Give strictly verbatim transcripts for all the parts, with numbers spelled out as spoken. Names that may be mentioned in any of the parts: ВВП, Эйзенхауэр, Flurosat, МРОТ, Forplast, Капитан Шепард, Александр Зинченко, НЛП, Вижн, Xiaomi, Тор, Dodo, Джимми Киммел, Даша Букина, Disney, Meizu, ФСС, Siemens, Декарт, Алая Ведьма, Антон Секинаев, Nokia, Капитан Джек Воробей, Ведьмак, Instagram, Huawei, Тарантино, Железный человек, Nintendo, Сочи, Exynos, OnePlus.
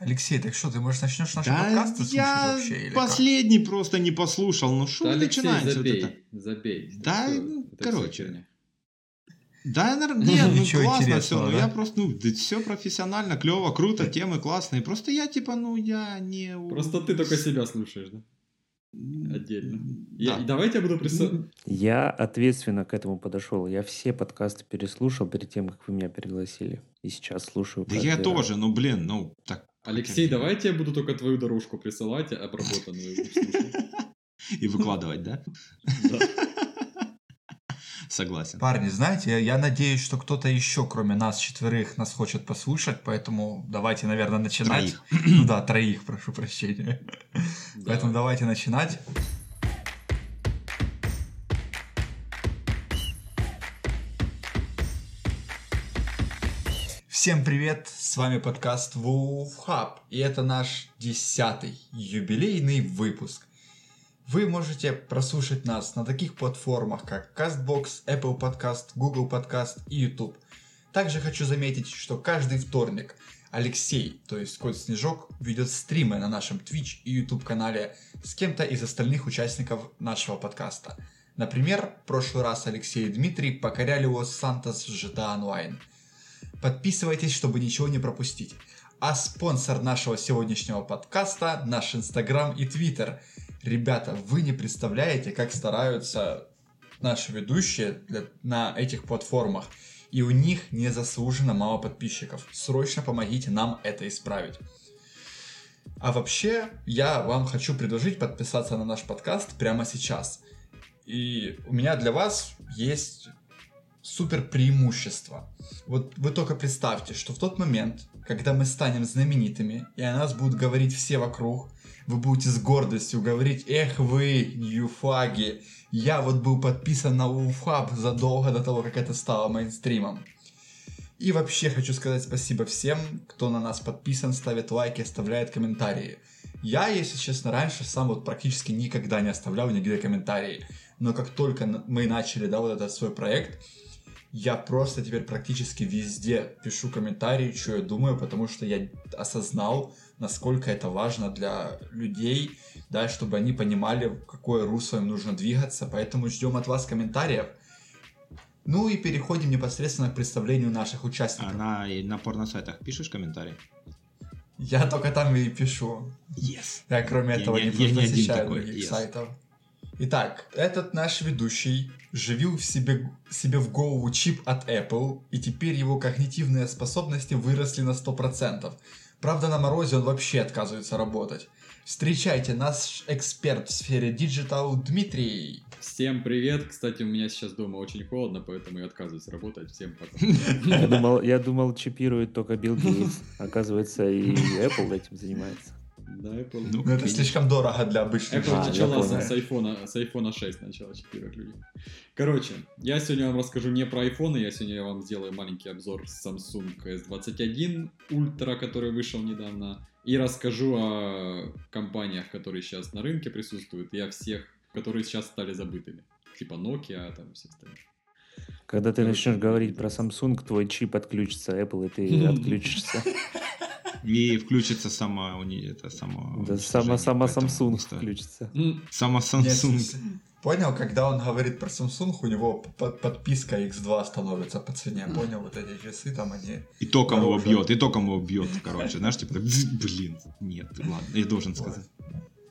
Алексей, так что, ты, может, начнешь наши да подкасты слушать вообще? Я последний как? Просто не послушал. Ну, что да, вы Алексей, начинаете? Забей, вот это? забей. Да, все, ну, короче. Да, нет, ну классно все, но я просто, ну, все профессионально, клево, круто, темы классные. Просто я, типа, ну, я не... Просто ты только себя слушаешь, да? Отдельно. Да. Я, давайте я буду присутствовать. Я ответственно к этому подошел. Я все подкасты переслушал перед тем, как вы меня пригласили. И сейчас слушаю. Да я тоже, ну, блин, ну, так... Алексей, давайте я буду только твою дорожку присылать, обработанную. И выкладывать, да? Да. Согласен. Парни, знаете, я, я надеюсь, что кто-то еще, кроме нас четверых, нас хочет послушать, поэтому давайте, наверное, начинать. Троих. Да, троих, прошу прощения. Да. Поэтому давайте начинать. Всем привет, с вами подкаст WolfHub, и это наш десятый юбилейный выпуск. Вы можете прослушать нас на таких платформах, как Castbox, Apple Podcast, Google Podcast и YouTube. Также хочу заметить, что каждый вторник Алексей, то есть Кот Снежок, ведет стримы на нашем Twitch и YouTube канале с кем-то из остальных участников нашего подкаста. Например, в прошлый раз Алексей и Дмитрий покоряли Лос-Сантос в джи ти эй Online. Подписывайтесь, чтобы ничего не пропустить. А спонсор нашего сегодняшнего подкаста – наш Instagram и Twitter. Ребята, вы не представляете, как стараются наши ведущие для, на этих платформах. И у них незаслуженно мало подписчиков. Срочно помогите нам это исправить. А вообще, я вам хочу предложить подписаться на наш подкаст прямо сейчас. И у меня для вас есть супер преимущество. Вот вы только представьте, что в тот момент, когда мы станем знаменитыми, и о нас будут говорить все вокруг, вы будете с гордостью говорить: «Эх вы, юфаги, я вот был подписан на WolfHub задолго до того, как это стало мейнстримом». И вообще хочу сказать спасибо всем, кто на нас подписан, ставит лайки, оставляет комментарии. Я, если честно, раньше сам вот практически никогда не оставлял нигде комментарии. Но как только мы начали, да, вот этот свой проект, я просто теперь практически везде пишу комментарии, что я думаю, потому что я осознал, насколько это важно для людей, да, чтобы они понимали, в какое русло им нужно двигаться. Поэтому ждем от вас комментариев. Ну и переходим непосредственно к представлению наших участников. А на, на порносайтах пишешь комментарии? Я только там и пишу. Yes. Я кроме я, этого я, не я, просто посещаю других yes. сайтов. Итак, этот наш ведущий вживил в себе, себе в голову чип от Apple, и теперь его когнитивные способности выросли на сто процентов. Правда, на морозе он вообще отказывается работать. Встречайте, наш эксперт в сфере диджитал Дмитрий. Всем привет. Кстати, у меня сейчас дома очень холодно, поэтому я отказываюсь работать. Всем пока. Я думал, чипирует только Билл Гейтс. Оказывается, и Apple этим занимается. Да, Apple. Ну, это видишь. Слишком дорого для обычных. Apple а, начала с, с, iPhone, с iPhone шесть, начала чипировать людей. Короче, я сегодня вам расскажу не про iPhone, я сегодня вам сделаю маленький обзор Samsung эс двадцать один Ultra, который вышел недавно, и расскажу о компаниях, которые сейчас на рынке присутствуют, и о всех, которые сейчас стали забытыми, типа Nokia, там все остальные. Когда ты Короче, начнешь говорить про Samsung, твой чип отключится, Apple, и ты отключишься. И включится сама... Это, само да, сама, сама Samsung просто... включится. Сама Samsung. Нет, понял, когда он говорит про Samsung, у него под, подписка икс два становится по цене. Mm. Понял, вот эти часы там они... И током его бьет, и током его бьет, короче. Знаешь, типа, блин, нет, ладно, я должен сказать.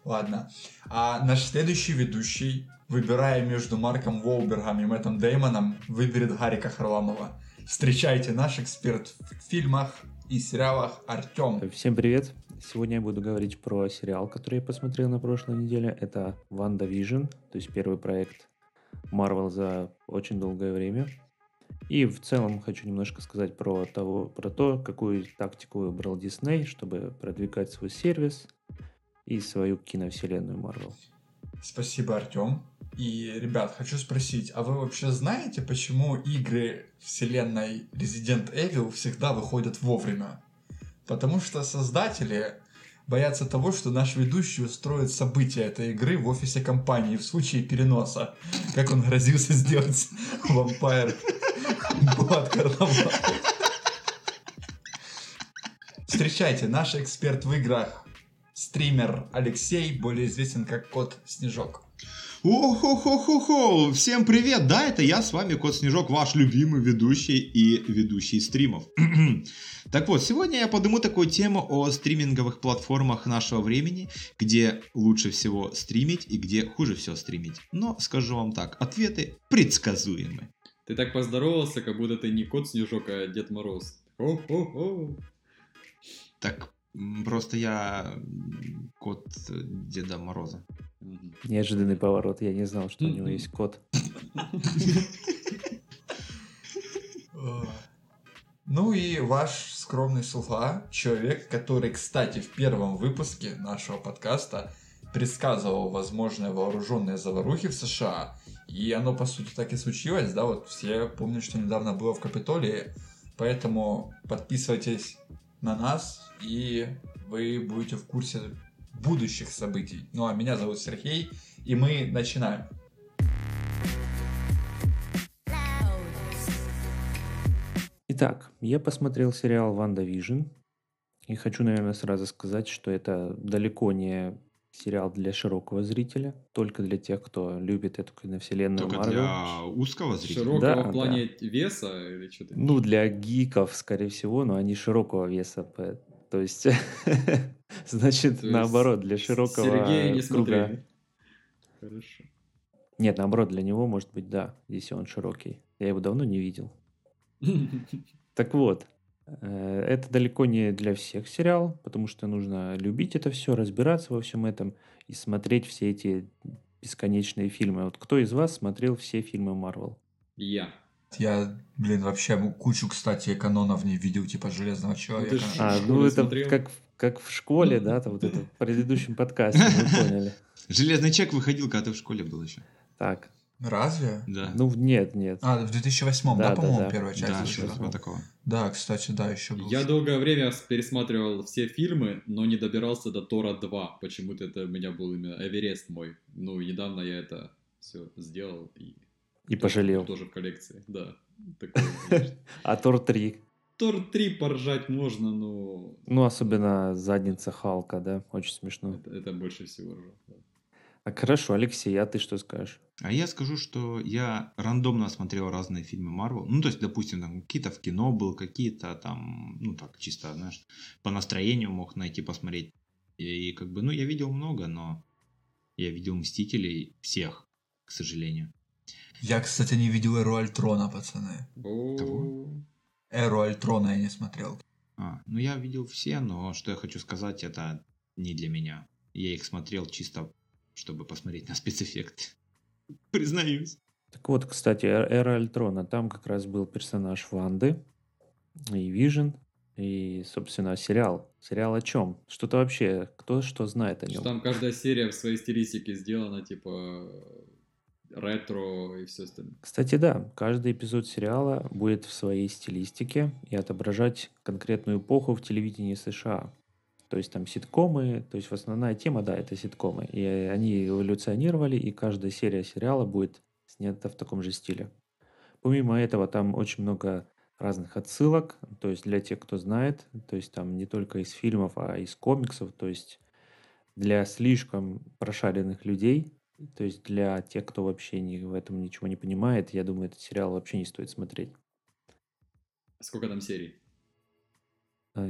Ладно. А наш следующий ведущий, выбирая между Марком Уолбергом и Мэттом Деймоном, выберет Гарика Харламова. Встречайте, наш эксперт в фильмах и сериалах Артём. Всем привет. Сегодня я буду говорить про сериал, который я посмотрел на прошлой неделе. Это ВандаВижн, то есть первый проект Marvel за очень долгое время. И в целом хочу немножко сказать про, того, про то, какую тактику выбрал Disney, чтобы продвигать свой сервис и свою киновселенную Marvel. Спасибо, Артём. И, ребят, хочу спросить, а вы вообще знаете, почему игры вселенной Resident Evil всегда выходят вовремя? Потому что создатели боятся того, что наш ведущий устроит события этой игры в офисе компании в случае переноса, как он грозился сделать вампир Влад Карлова. Встречайте, наш эксперт в играх, стример Алексей, более известен как Кот Снежок. О-хо-хо-хо-хо! Всем привет! Да, это я, с вами Кот Снежок, ваш любимый ведущий и ведущий стримов. Так вот, сегодня я подниму такую тему о стриминговых платформах нашего времени, где лучше всего стримить и где хуже всего стримить. Но скажу вам так, ответы предсказуемы. Ты так поздоровался, как будто ты не Кот Снежок, а Дед Мороз. О-хо-хо! Так, просто я кот Деда Мороза. Неожиданный поворот, я не знал, что у него есть кот. Ну и ваш скромный слуха, человек, который, кстати, в первом выпуске нашего подкаста предсказывал возможные вооруженные заварухи в США. И оно, по сути, так и случилось, да, вот все помнят, что недавно было в Капитолии. Поэтому подписывайтесь на нас, и вы будете в курсе будущих событий. Ну а меня зовут Сергей, и мы начинаем. Итак, я посмотрел сериал «ВандаВижн», и хочу, наверное, сразу сказать, что это далеко не сериал для широкого зрителя, только для тех, кто любит эту киновселенную Marvel. Только для узкого зрителя? Широкого, да, в плане, да, веса или что-то? Ну, для гиков, скорее всего, но они широкого веса, поэтому... То есть, значит, то наоборот, для широкого Сергея не круга. Смотрели. Хорошо. Нет, наоборот, для него, может быть, да, если он широкий. Я его давно не видел. Так вот, это далеко не для всех сериал, потому что нужно любить это все, разбираться во всем этом и смотреть все эти бесконечные фильмы. Вот кто из вас смотрел все фильмы Marvel? Я. Я, блин, вообще кучу, кстати, канонов не видел, типа «Железного человека». А, ну это как, как в школе, да, там вот это в предыдущем подкасте, вы поняли. «Железный человек» выходил, когда ты в школе был еще. Так. Разве? Да. Ну, нет, нет. А, в две тысячи восьмом, да, да, по-моему, да, да. Первая часть. Да, еще да. Такого. Да, кстати, да, еще был. Я долгое время пересматривал все фильмы, но не добирался до Тора два. Почему-то это у меня был именно Эверест мой. Ну, недавно я это все сделал и... И тоже, пожалел. Тоже в коллекции, да. А Тор три? Тор три поржать можно, но... Ну, особенно задница Халка, да? Очень смешно. Это, это больше всего ржет. Да. А хорошо, Алексей, а ты что скажешь? А я скажу, что я рандомно смотрел разные фильмы Marvel. Ну, то есть, допустим, там какие-то в кино был, какие-то там, ну, так, чисто, знаешь, по настроению мог найти, посмотреть. И, и как бы, ну, я видел много, но я видел «Мстителей» всех, к сожалению. Я, кстати, не видел «Эру Альтрона», пацаны. Кого? «Эру Альтрона» я не смотрел. А, ну я видел все, но что я хочу сказать, это не для меня. Я их смотрел чисто, чтобы посмотреть на спецэффекты. Признаюсь. Так вот, кстати, «Эра Альтрона», там как раз был персонаж Ванды и Вижн. И, собственно, сериал. Сериал о чем? Что-то вообще, кто что знает о нем? Там каждая серия в своей стилистике сделана, типа... ретро и все остальное. Кстати, да, каждый эпизод сериала будет в своей стилистике и отображать конкретную эпоху в телевидении США. То есть там ситкомы, то есть основная тема, да, это ситкомы. И они эволюционировали, и каждая серия сериала будет снята в таком же стиле. Помимо этого, там очень много разных отсылок, то есть для тех, кто знает, то есть там не только из фильмов, а из комиксов, то есть для слишком прошаренных людей. То есть для тех, кто вообще не, в этом ничего не понимает, я думаю, этот сериал вообще не стоит смотреть. Сколько там серий?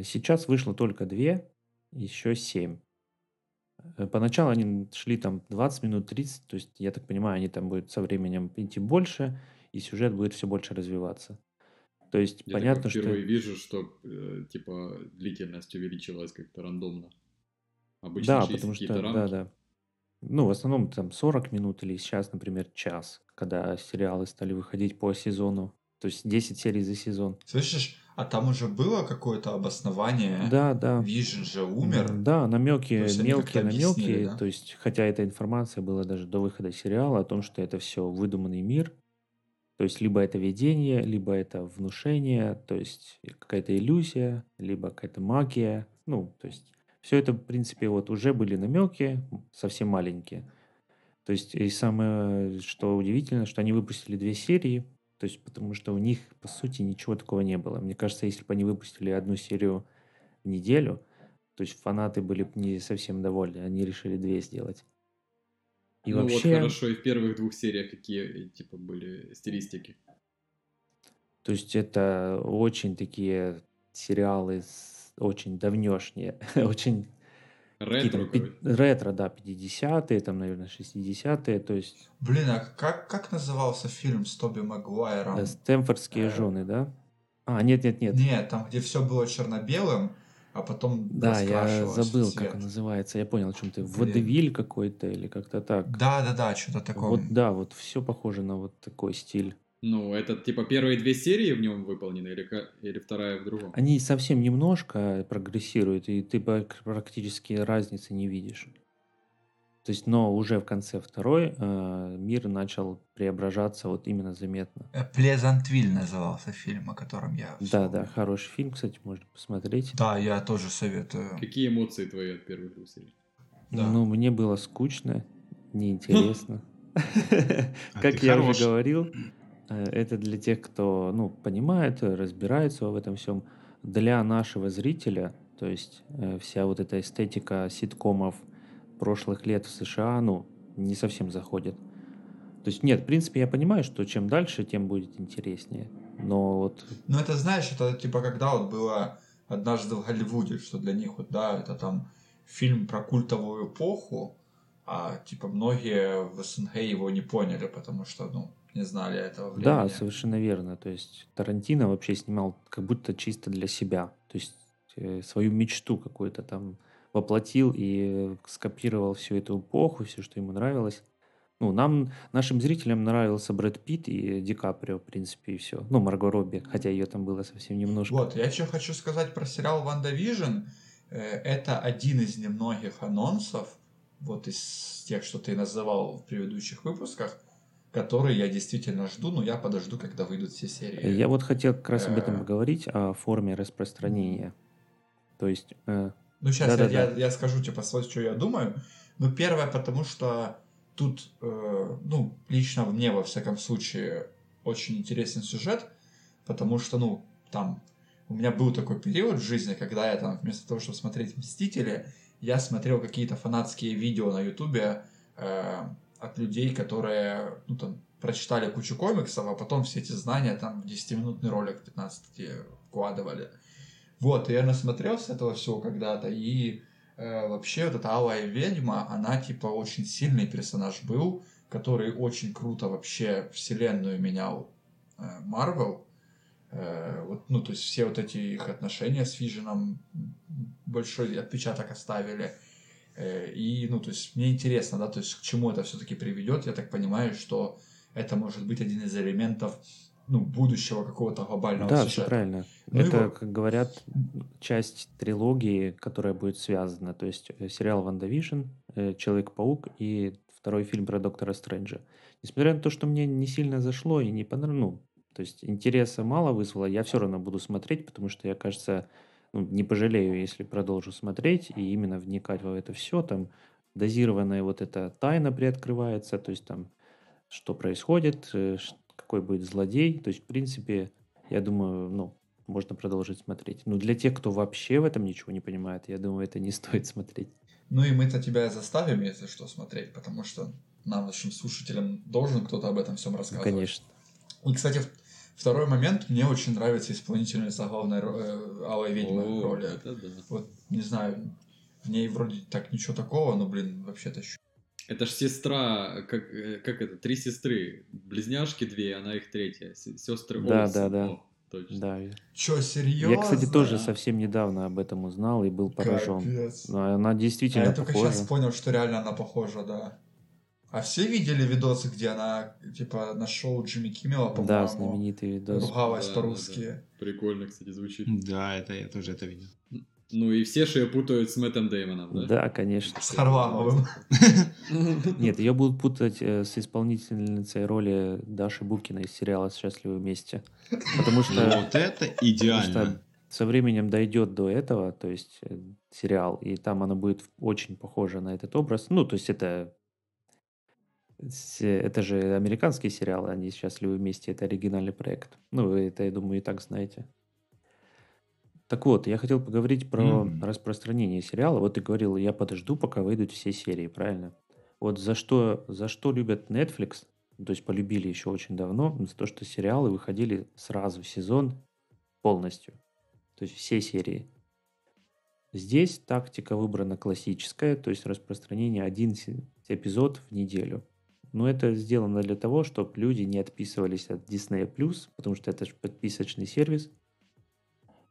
Сейчас вышло только две, еще семь. Поначалу они шли там двадцать минут тридцать, то есть, я так понимаю, они там будут со временем идти больше, и сюжет будет все больше развиваться. То есть я понятно, что... Я впервые вижу, что типа длительность увеличилась как-то рандомно. Обычно да, потому что... Да, рамки. Да. Ну, в основном там сорок минут или сейчас, например, час, когда сериалы стали выходить по сезону. То есть десять серий за сезон. Слышишь, а там уже было какое-то обоснование? Да, да. Вижн же умер. Да, намеки, мелкие намеки. Да? То есть, хотя эта информация была даже до выхода сериала о том, что это все выдуманный мир. То есть, либо это видение, либо это внушение, то есть какая-то иллюзия, либо какая-то магия. Ну, то есть... Все это, в принципе, вот уже были намеки, совсем маленькие. То есть, и самое, что удивительно, что они выпустили две серии, то есть, потому что у них, по сути, ничего такого не было. Мне кажется, если бы они выпустили одну серию неделю. То есть фанаты были не совсем довольны, они решили две сделать. И ну вообще... вот хорошо, и в первых двух сериях какие типа были стилистики? То есть это очень такие сериалы очень давнешние, очень... Ретро, пи- ретро, да, пятидесятые, там, наверное, шестидесятые, то есть... Блин, а как, как назывался фильм с Тоби Магуайром? «Стэнфордские жены», да? А, нет-нет-нет. Нет, там, где все было черно-белым, а потом раскрашивалось. Да, я забыл, как он называется, я понял, о чем ты. «Водевиль» какой-то или как-то так. Да-да-да, что-то такое. Вот, да, вот все похоже на вот такой стиль. Ну, это, типа, первые две серии в нем выполнены, или, или вторая в другом? Они совсем немножко прогрессируют, и ты практически разницы не видишь. То есть, но уже в конце второй э, мир начал преображаться вот именно заметно. «Плезантвиль» назывался фильм, о котором я... Да, да, хороший фильм, кстати, можно посмотреть. Да, я тоже советую. Какие эмоции твои от первых двух серий? Да. Ну, мне было скучно, неинтересно. Как я уже говорил... Это для тех, кто, ну, понимает, разбирается в этом всем. Для нашего зрителя, то есть э, вся вот эта эстетика ситкомов прошлых лет в США, ну, не совсем заходит. То есть нет, в принципе, я понимаю, что чем дальше, тем будет интереснее. Но вот... Ну, это, знаешь, это типа когда вот было «Однажды в Голливуде», что для них вот, да, это там фильм про культовую эпоху, а типа многие в СНГ его не поняли, потому что, ну, не знали этого времени. Да, совершенно верно. То есть Тарантино вообще снимал как будто чисто для себя. То есть э, свою мечту какую-то там воплотил и скопировал всю эту эпоху, все, что ему нравилось. Ну, нам, нашим зрителям нравился Брэд Питт и Ди Каприо, в принципе, и все. Ну, Марго Робби, хотя ее там было совсем немножко. Вот, я еще хочу сказать про сериал «ВандаВижн». Это один из немногих анонсов, вот из тех, что ты называл в предыдущих выпусках, которые я действительно жду, но я подожду, когда выйдут все серии. Я вот хотел как раз об этом поговорить, о форме распространения. То есть... Э, ну, сейчас я, я, я скажу, типа, что я думаю. Ну, первое, потому что тут, э, ну, лично мне, во всяком случае, очень интересен сюжет, потому что, ну, там, у меня был такой период в жизни, когда я там, вместо того, чтобы смотреть «Мстители», я смотрел какие-то фанатские видео на Ютубе, э, от людей, которые, ну, там, прочитали кучу комиксов, а потом все эти знания там в десятиминутный ролик пятнадцати вкладывали. Вот, и я насмотрелся этого всего когда-то, и э, вообще вот эта Алая Ведьма, она, типа, очень сильный персонаж был, который очень круто вообще вселенную менял Marvel. Э, вот, ну, то есть все вот эти их отношения с Вижном большой отпечаток оставили. И, ну, то есть, мне интересно, да, то есть, к чему это все-таки приведет. Я так понимаю, что это может быть один из элементов, ну, будущего какого-то глобального да, сюжета. Да, все правильно. Ну, это, его... как говорят, часть трилогии, которая будет связана. То есть, сериал «ВандаВижн», «Человек-паук» и второй фильм про Доктора Стрэнджа. Несмотря на то, что мне не сильно зашло и не понравилось, ну, то есть, интереса мало вызвало, я все равно буду смотреть, потому что, я, кажется... Ну, не пожалею, если продолжу смотреть и именно вникать во это все. Там дозированная вот эта тайна приоткрывается, то есть там что происходит, какой будет злодей. То есть, в принципе, я думаю, ну, можно продолжить смотреть. Но для тех, кто вообще в этом ничего не понимает, я думаю, это не стоит смотреть. Ну и мы-то тебя заставим, если что, смотреть, потому что нам, нашим слушателям, должен кто-то об этом всем рассказывать. Ну, конечно. И, кстати... Второй момент, мне очень нравится исполнительница главной э, Алой Ведьмы О, роли. Да, да. Вот, не знаю, в ней вроде так ничего такого, но, блин, вообще-то... Это ж сестра, как, как это, три сестры, близняшки две, она их третья, сестры Олсен. Да, да, да. О, точно. Да. Чё, серьезно? Я, кстати, тоже совсем недавно об этом узнал и был поражен. Капец. Она действительно похожа. А я похожа. Только сейчас понял, что реально она похожа, да. А все видели видосы, где она, типа, на шоу Джимми Киммела, по-моему, да, знаменитый видос. Ругалась да, по-русски. Да, да. Прикольно, кстати, звучит. Да, это я тоже это видел. Ну и все же ее путают с Мэттом Деймоном, да? Да, конечно. С Харламовым. Нет, ее будут путать с исполнительницей роли Даши Букиной из сериала «Счастливы вместе». Потому что... Вот это идеально. Со временем дойдет до этого, то есть сериал, и там она будет очень похожа на этот образ. Ну, то есть это... Это же американские сериалы, они «Счастливы вместе», это оригинальный проект. Ну, это, я думаю, и так знаете. Так вот, я хотел поговорить про М. распространение сериала. Вот ты говорил, я подожду, пока выйдут все серии, правильно? Вот за что, за что любят Netflix, ну, то есть полюбили еще очень давно, за то, что сериалы выходили сразу, сезон полностью, то есть все серии. Здесь тактика выбрана классическая, то есть распространение один эпизод в неделю. Но это сделано для того, чтобы люди не отписывались от Disney+, потому что это же подписочный сервис.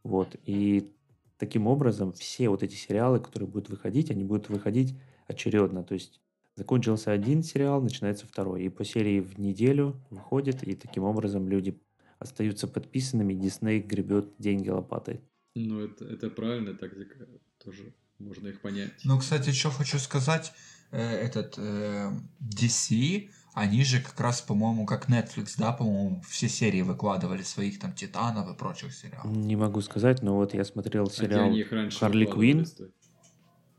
Вот. И таким образом все вот эти сериалы, которые будут выходить, они будут выходить очередно. То есть закончился один сериал, начинается второй. И по серии в неделю выходит, и таким образом люди остаются подписанными, Disney гребет деньги лопатой. Ну, это, это правильная тактика, тоже можно их понять. Ну, кстати, что хочу сказать, э, этот э, ди си, они же как раз, по-моему, как Netflix, да, по-моему, все серии выкладывали своих там Титанов и прочих сериалов. Не могу сказать, но вот я смотрел сериал а Харли Квинн.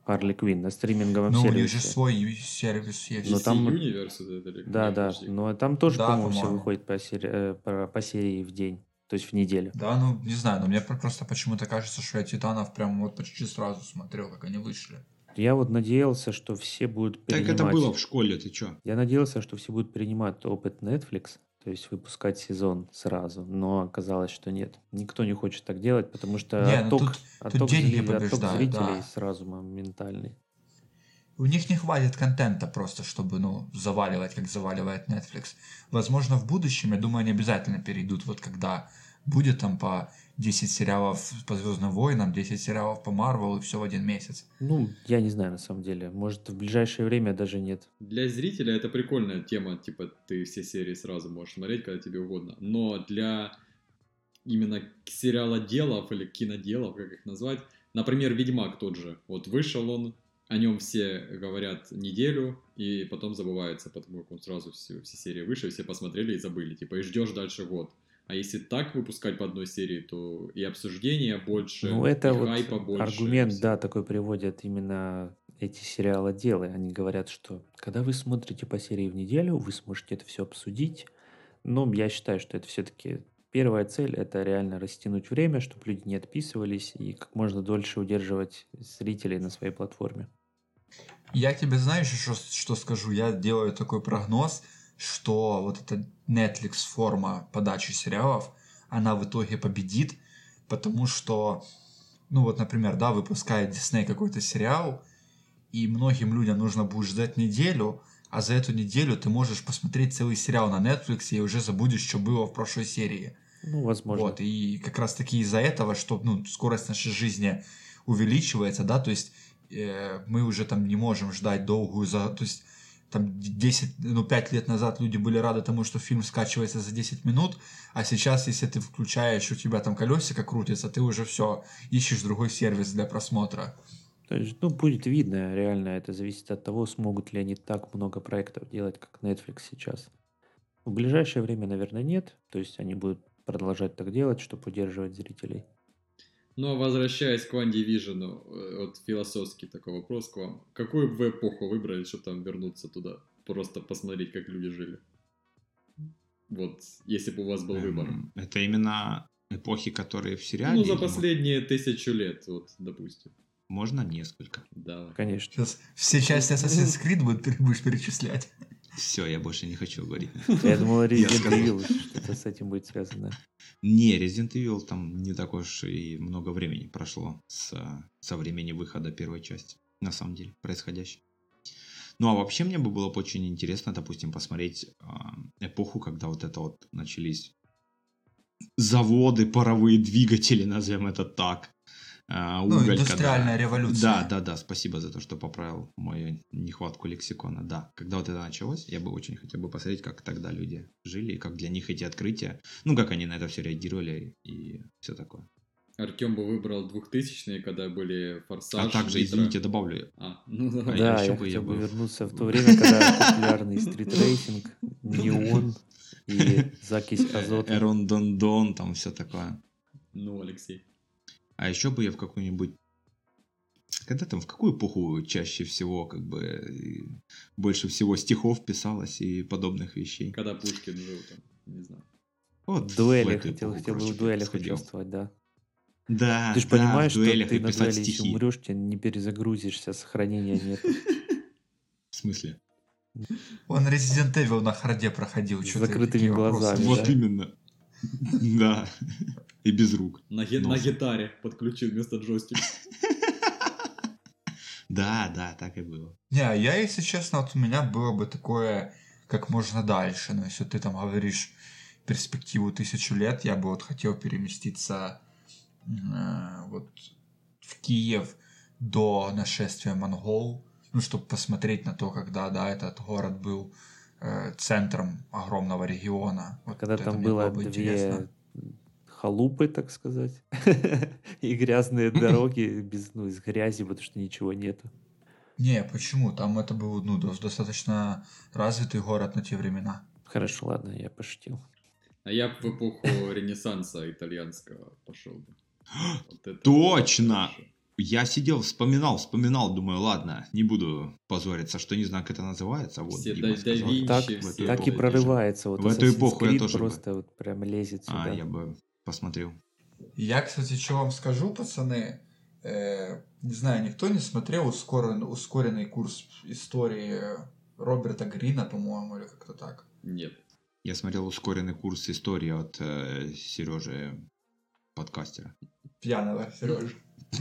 Харли Квинн на стриминговом ну, сервисе. Ну, у них же свой сервис есть. Но там... Universe, это, это, да, да, да, но там тоже, да, по-моему, по-моему, все выходит по, сери... по, по серии в день. То есть в неделю. Да, ну не знаю, но мне просто почему-то кажется, что я Титанов прям вот почти сразу смотрел, как они вышли. Я вот надеялся, что все будут перенимать... Так это было в школе, ты чё? Я надеялся, что все будут принимать опыт Netflix, то есть выпускать сезон сразу, но оказалось, что нет. Никто не хочет так делать, потому что не, отток, тут, отток, тут деньги зрителей, отток зрителей да. сразу моментальный. У них не хватит контента просто, чтобы, ну, заваливать, как заваливает Netflix. Возможно, в будущем, я думаю, они обязательно перейдут, вот когда будет там по десять сериалов по «Звездным войнам», десять сериалов по Marvel и все в один месяц. Ну, я не знаю, на самом деле. Может, в ближайшее время даже нет. Для зрителя это прикольная тема, типа, ты все серии сразу можешь смотреть, когда тебе угодно. Но для именно сериалоделов или киноделов, как их назвать, например, «Ведьмак» тот же, вот вышел он, о нем все говорят неделю, и потом забывается, потому как он сразу все, все серии вышел, все посмотрели и забыли, типа, и ждешь дальше год. А если так выпускать по одной серии, то и обсуждения больше, ну, это и вот хайпа больше. Аргумент, да, такой приводят именно эти сериалоделы. Они говорят, что когда вы смотрите по серии в неделю, вы сможете это все обсудить. Но я считаю, что это все-таки первая цель – это реально растянуть время, чтобы люди не отписывались и как можно дольше удерживать зрителей на своей платформе. Я тебе, знаешь, что, что скажу? Я делаю такой прогноз, что вот эта Netflix-форма подачи сериалов, она в итоге победит, потому что, ну вот, например, да, выпускает Disney какой-то сериал, и многим людям нужно будет ждать неделю, а за эту неделю ты можешь посмотреть целый сериал на Netflix и уже забудешь, что было в прошлой серии. Ну, возможно. Вот, и как раз-таки из-за этого, что, ну, скорость нашей жизни увеличивается, да, то есть э, мы уже там не можем ждать долгую... За... То есть там десять, ну, пять лет назад люди были рады тому, что фильм скачивается за десять минут, а сейчас, если ты включаешь, у тебя там колесико крутится, ты уже все ищешь другой сервис для просмотра. То есть, ну, будет видно, реально, это зависит от того, смогут ли они так много проектов делать, как Netflix сейчас. В ближайшее время, наверное, нет. То есть, они будут продолжать так делать, чтобы удерживать зрителей. Ну, а возвращаясь к ВандаВижну, вот философский такой вопрос к вам. Какую вы эпоху выбрали, чтобы там вернуться туда? Просто посмотреть, как люди жили. Вот, если бы у вас был эм, выбор. Это именно эпохи, которые в сериале? Ну, за последние тысячу лет, вот, допустим. Можно несколько. Да, конечно. Сейчас все части Assassin's Creed будешь перечислять. Все, я больше не хочу говорить. Я думал, Resident Evil, что-то с этим будет связано. Не, Resident Evil там не так уж и много времени прошло со, со времени выхода первой части, на самом деле, происходящей. Ну, а вообще мне бы было бы очень интересно, допустим, посмотреть эпоху, когда вот это вот начались заводы, паровые двигатели, назовем это так. А, ну, уголь, индустриальная когда... революция. Да, да, да, спасибо за то, что поправил мою нехватку лексикона. Да, когда вот это началось, я бы очень хотел бы посмотреть, как тогда люди жили, и как для них эти открытия, ну, как они на это все реагировали и все такое. Артем бы выбрал двухтысячные, когда были «Форсаж». А также, извините, добавлю. А, ну, да, а я, да, я бы, хотел бы вернуться в то время, когда популярный стритрейсинг, неон и закись азота. Эрон-дон-дон, там все такое. Ну, Алексей. А еще бы я в какую-нибудь... Когда там, в какую эпоху чаще всего, как бы, больше всего стихов писалось и подобных вещей? Когда Пушкин жил там, не знаю. Вот, дуэли, хотел, хотел бы в дуэлях участвовать, да. Да, ты же да, понимаешь, что ты на дуэли еще умрешь, тебя не перезагрузишься, сохранения нет. В смысле? Он Resident Evil на харде проходил. С закрытыми глазами. Вот именно. Да. И без рук. На гитаре подключил вместо джойстика. Да, да, так и было. Не, я, если честно, вот у меня было бы такое, как можно дальше. Но если ты там говоришь перспективу тысячу лет, я бы вот хотел переместиться э, вот в Киев до нашествия монгол, ну, чтобы посмотреть на то, когда, да, этот город был э, центром огромного региона. Вот когда там было, было бы две интересно. Халупы, так сказать, и грязные дороги без, ну, из грязи, потому что ничего нету. Не, почему? Там это был, ну, достаточно развитый город на те времена. Хорошо, ладно, я пошутил. А я в эпоху Ренессанса итальянского пошел бы. Вот точно! Я сидел, вспоминал, вспоминал, думаю, ладно, не буду позориться, что не знаю, как это называется. Вот, все Дима сказал, да, Винчи, так, все так и прорывается. Вот в эту эпоху я тоже просто вот прям лезет сюда. А, я бы посмотрел. Я, кстати, что вам скажу, пацаны, э, не знаю, никто не смотрел ускорен, ускоренный курс истории Роберта Грина, по-моему, или как-то так? Нет. Я смотрел ускоренный курс истории от э, Сережи подкастера. Пьяного Сережи.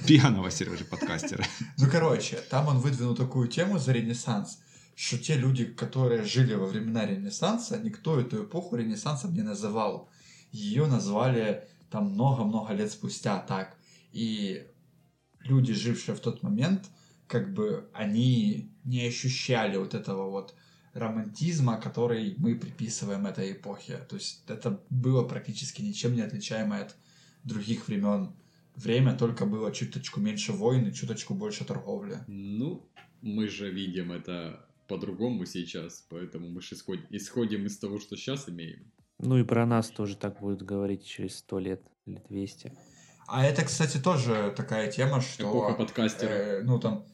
Пьяного Сережи подкастера. Ну, короче, там он выдвинул такую тему за Ренессанс, что те люди, которые жили во времена Ренессанса, никто эту эпоху Ренессансом не называл. Ее назвали там много-много лет спустя так. И люди, жившие в тот момент, как бы они не ощущали вот этого вот романтизма, который мы приписываем этой эпохе. То есть это было практически ничем не отличаемое от других времен. Время только было чуточку меньше войн и чуточку больше торговли. Ну, мы же видим это по-другому сейчас, поэтому мы же исходим, исходим из того, что сейчас имеем. Ну и про нас тоже так будут говорить через сто лет или двести. А это, кстати, тоже такая тема, что... Эпоха подкастера. Э, ну, там,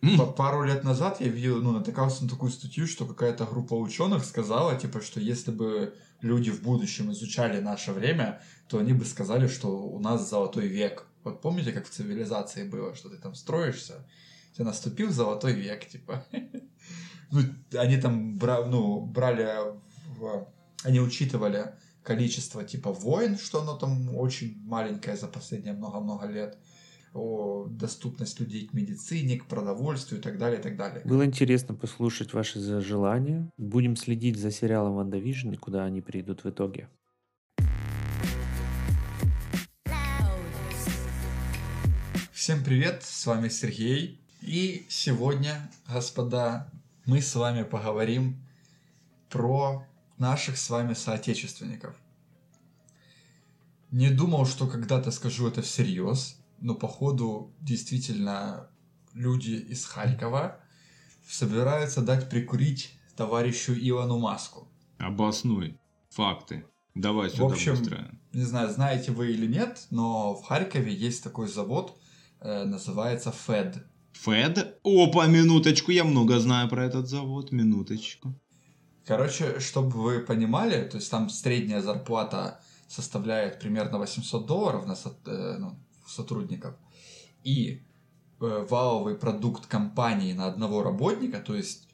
mm. пару лет назад я видел, ну, натыкался на такую статью, что какая-то группа ученых сказала, типа, что если бы люди в будущем изучали наше время, то они бы сказали, что у нас золотой век. Вот помните, как в цивилизации было, что ты там строишься, у тебя наступил золотой век, типа. Ну, они там брали в... Они учитывали количество типа войн, что оно там очень маленькое за последние много-много лет, о, доступность людей к медицине, к продовольствию и так далее, и так далее. Было интересно послушать ваши желания. Будем следить за сериалом «ВандаВижн» и куда они придут в итоге. Всем привет, с вами Сергей. И сегодня, господа, мы с вами поговорим про... наших с вами соотечественников. Не думал, что когда-то скажу это всерьез, но походу действительно люди из Харькова собираются дать прикурить товарищу Илону Маску. Обоснуй факты. Давай сюда быстро. В общем, не знаю, знаете вы или нет, но в Харькове есть такой завод, э, называется ФЭД. ФЭД? Опа, минуточку, я много знаю про этот завод, минуточку. Короче, чтобы вы понимали, то есть там средняя зарплата составляет примерно восемьсот долларов на со- э, ну, сотрудников, и э, валовый продукт компании на одного работника, то есть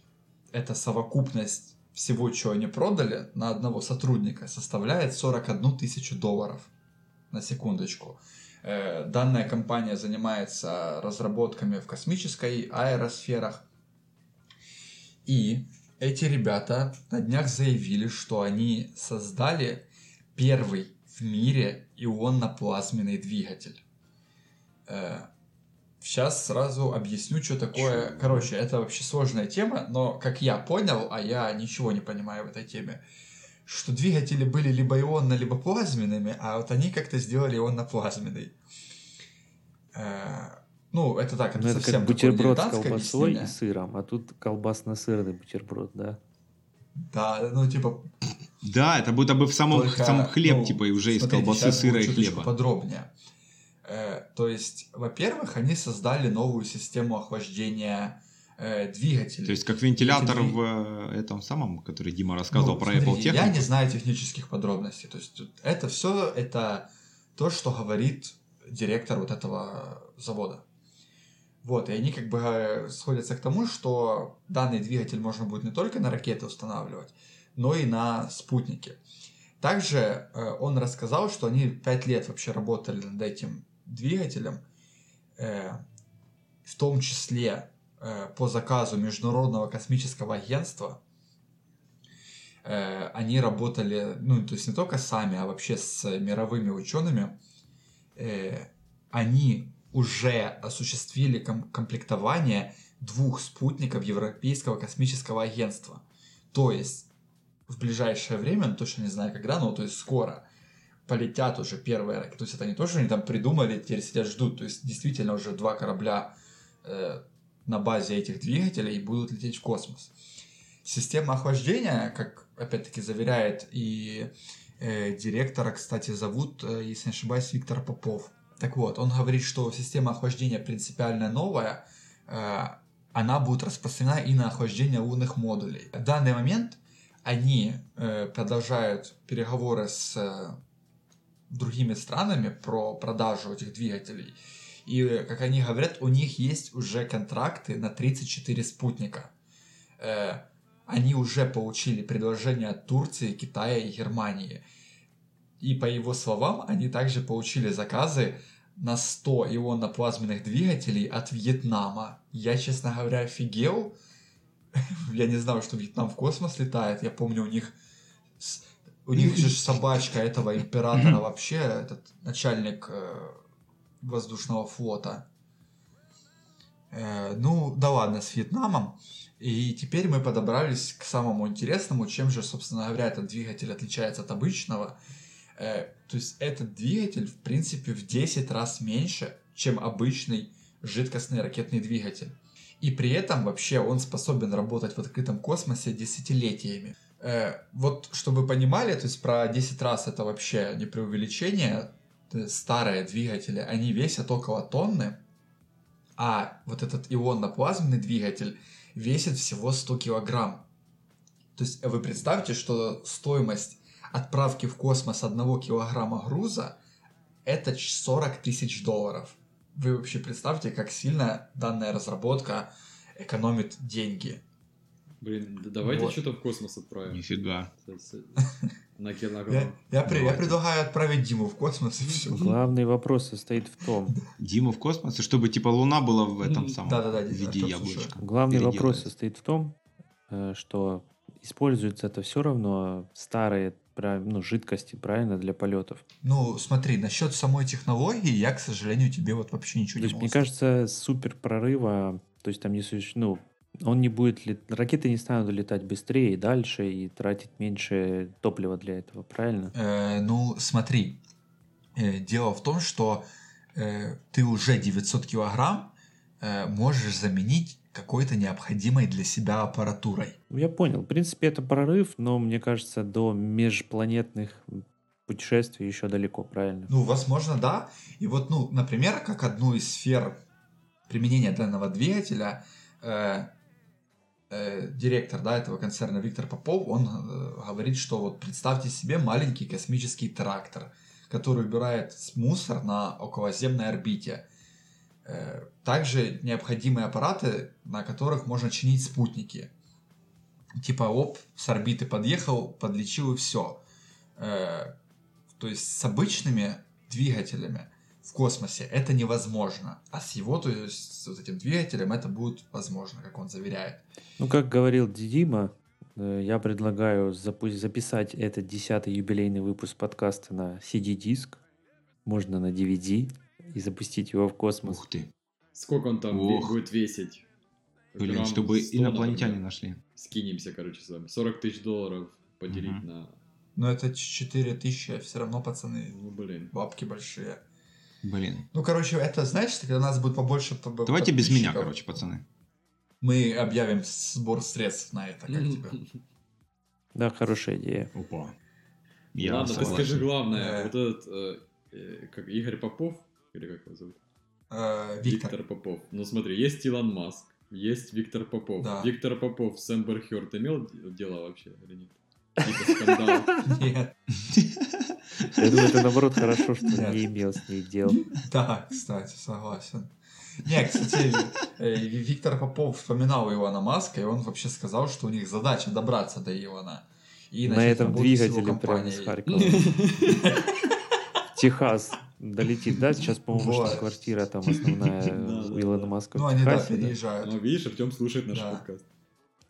это совокупность всего, чего они продали, на одного сотрудника составляет сорок одну тысячу долларов, на секундочку. Э, данная компания занимается разработками в космической аэросферах, и... Эти ребята на днях заявили, что они создали первый в мире ионно-плазменный двигатель. Сейчас сразу объясню, что такое... Чего? Короче, это вообще сложная тема, но, как я понял, а я ничего не понимаю в этой теме, что двигатели были либо ионно, либо плазменными, а вот они как-то сделали ионно-плазменный. Ну, это так, это, это совсем такое дилетантское объяснение. Бутерброд с колбасой и сыром, а тут колбасно-сырный бутерброд, да? Да, ну, типа... Да, это будто бы в самом, только, самом хлеб, ну, типа, и уже смотрите, из колбасы, сыра и хлеба. Подробнее. Э, то есть, во-первых, они создали новую систему охлаждения э, двигателей. То есть, как вентилятор Двигатель... в э, этом самом, который Дима рассказывал, ну, про смотрите, Apple технику. Я не знаю технических подробностей. То есть, это все, это то, что говорит... директор вот этого завода. Вот, и они как бы сходятся к тому, что данный двигатель можно будет не только на ракеты устанавливать, но и на спутники. Также э, он рассказал, что они пять лет вообще работали над этим двигателем, э, в том числе э, по заказу Международного космического агентства. Э, они работали, ну, то есть не только сами, а вообще с мировыми учеными. Э, они уже осуществили ком- комплектование двух спутников Европейского космического агентства. То есть в ближайшее время, ну, точно не знаю когда, но то есть скоро полетят уже первые ракеты. То есть это не то, что они там придумали, теперь сидят ждут. То есть действительно уже два корабля э, на базе этих двигателей будут лететь в космос. Система охлаждения, как опять-таки заверяет и э, директора, кстати, зовут, э, если не ошибаюсь, Виктор Попов. Так вот, он говорит, что система охлаждения принципиально новая, э, она будет распространена и на охлаждение лунных модулей. В данный момент они э, продолжают переговоры с э, другими странами про продажу этих двигателей. И, как они говорят, у них есть уже контракты на тридцать четыре спутника. Э, они уже получили предложения от Турции, Китая и Германии. И, по его словам, они также получили заказы на сто ионно-плазменных двигателей от Вьетнама. Я, честно говоря, офигел. Я не знал, что Вьетнам в космос летает. Я помню, у них у них же собачка этого императора вообще, этот начальник э, воздушного флота. Э, ну, да ладно, с Вьетнамом. И теперь мы подобрались к самому интересному, чем же, собственно говоря, этот двигатель отличается от обычного. Э, то есть этот двигатель, в принципе, в десять раз меньше, чем обычный жидкостный ракетный двигатель. И при этом вообще он способен работать в открытом космосе десятилетиями. Э, вот, чтобы вы понимали, то есть про десять раз это вообще не преувеличение. Старые двигатели, они весят около тонны, а вот этот ионно-плазменный двигатель весит всего сто килограмм. То есть вы представьте, что стоимость отправки в космос одного килограмма груза это сорок тысяч долларов. Вы вообще представьте, как сильно данная разработка экономит деньги. Блин, давайте вот что-то в космос отправим. Нифига. На килограмм. Я, я, я предлагаю отправить Диму в космос и все. Главный вопрос состоит в том... Диму в космос, чтобы типа Луна была в этом самом да, да, да, виде яблочка. Главный вопрос состоит в том, что используется это все равно старые, ну, жидкости, правильно, для полетов. Ну, смотри, насчет самой технологии я, к сожалению, тебе вот вообще ничего то не могу. Мне сказать. Кажется, супер прорыва, то есть там не существует, ну, он не будет, лет... ракеты не станут летать быстрее и дальше, и тратить меньше топлива для этого, правильно? Э, ну, смотри, э, дело в том, что э, ты уже девятьсот килограмм э, можешь заменить какой-то необходимой для себя аппаратурой. Я понял. В принципе, это прорыв, но, мне кажется, до межпланетных путешествий еще далеко, правильно? Ну, возможно, да. И вот, ну, например, как одну из сфер применения данного двигателя, э, э, директор, да, этого концерна Виктор Попов, он э, говорит, что вот представьте себе маленький космический трактор, который убирает мусор на околоземной орбите. Также необходимые аппараты, на которых можно чинить спутники. Типа, оп, с орбиты подъехал, подлечил и все. То есть с обычными двигателями в космосе это невозможно. А с его, то есть с вот этим двигателем это будет возможно, как он заверяет. Ну, как говорил Дима, я предлагаю запу- записать этот десятый юбилейный выпуск подкаста на си ди-диск. Можно на ди ви ди. И запустить его в космос. Ух ты. Сколько он там Ох. будет весить? Блин, грамм чтобы сто, инопланетяне например. нашли. Скинемся, короче, с вами. сорок тысяч долларов поделить угу. на... Ну, это четыре тысячи, все равно, пацаны. Ну, блин. Бабки большие. Блин. Ну, короче, это, знаешь, когда у нас будет побольше... Давайте без меня, короче, пацаны. Мы объявим сбор средств на это, как тебе? Да, хорошая идея. Опа. Ладно, ты скажи главное. Вот этот, как Игорь Попов, или как его зовут? А, Виктор. Виктор Попов. Ну смотри, есть Илон Маск, есть Виктор Попов. Да. Виктор Попов с Эмбер Хёрд имел дело вообще или нет? Типа скандал. Нет. Я думаю, это наоборот хорошо, что не имел с ней дел. Да, кстати, согласен. Не, кстати, Виктор Попов вспоминал Илона Маска, и он вообще сказал, что у них задача добраться до Илона. И на этом двигателе прямо из Харькова. Техас долетит, да? Сейчас, по-моему, вот. Что квартира там основная у Илона Маска. Ну, они, да, переезжают. Ну, видишь, Артем слушает наш подкаст.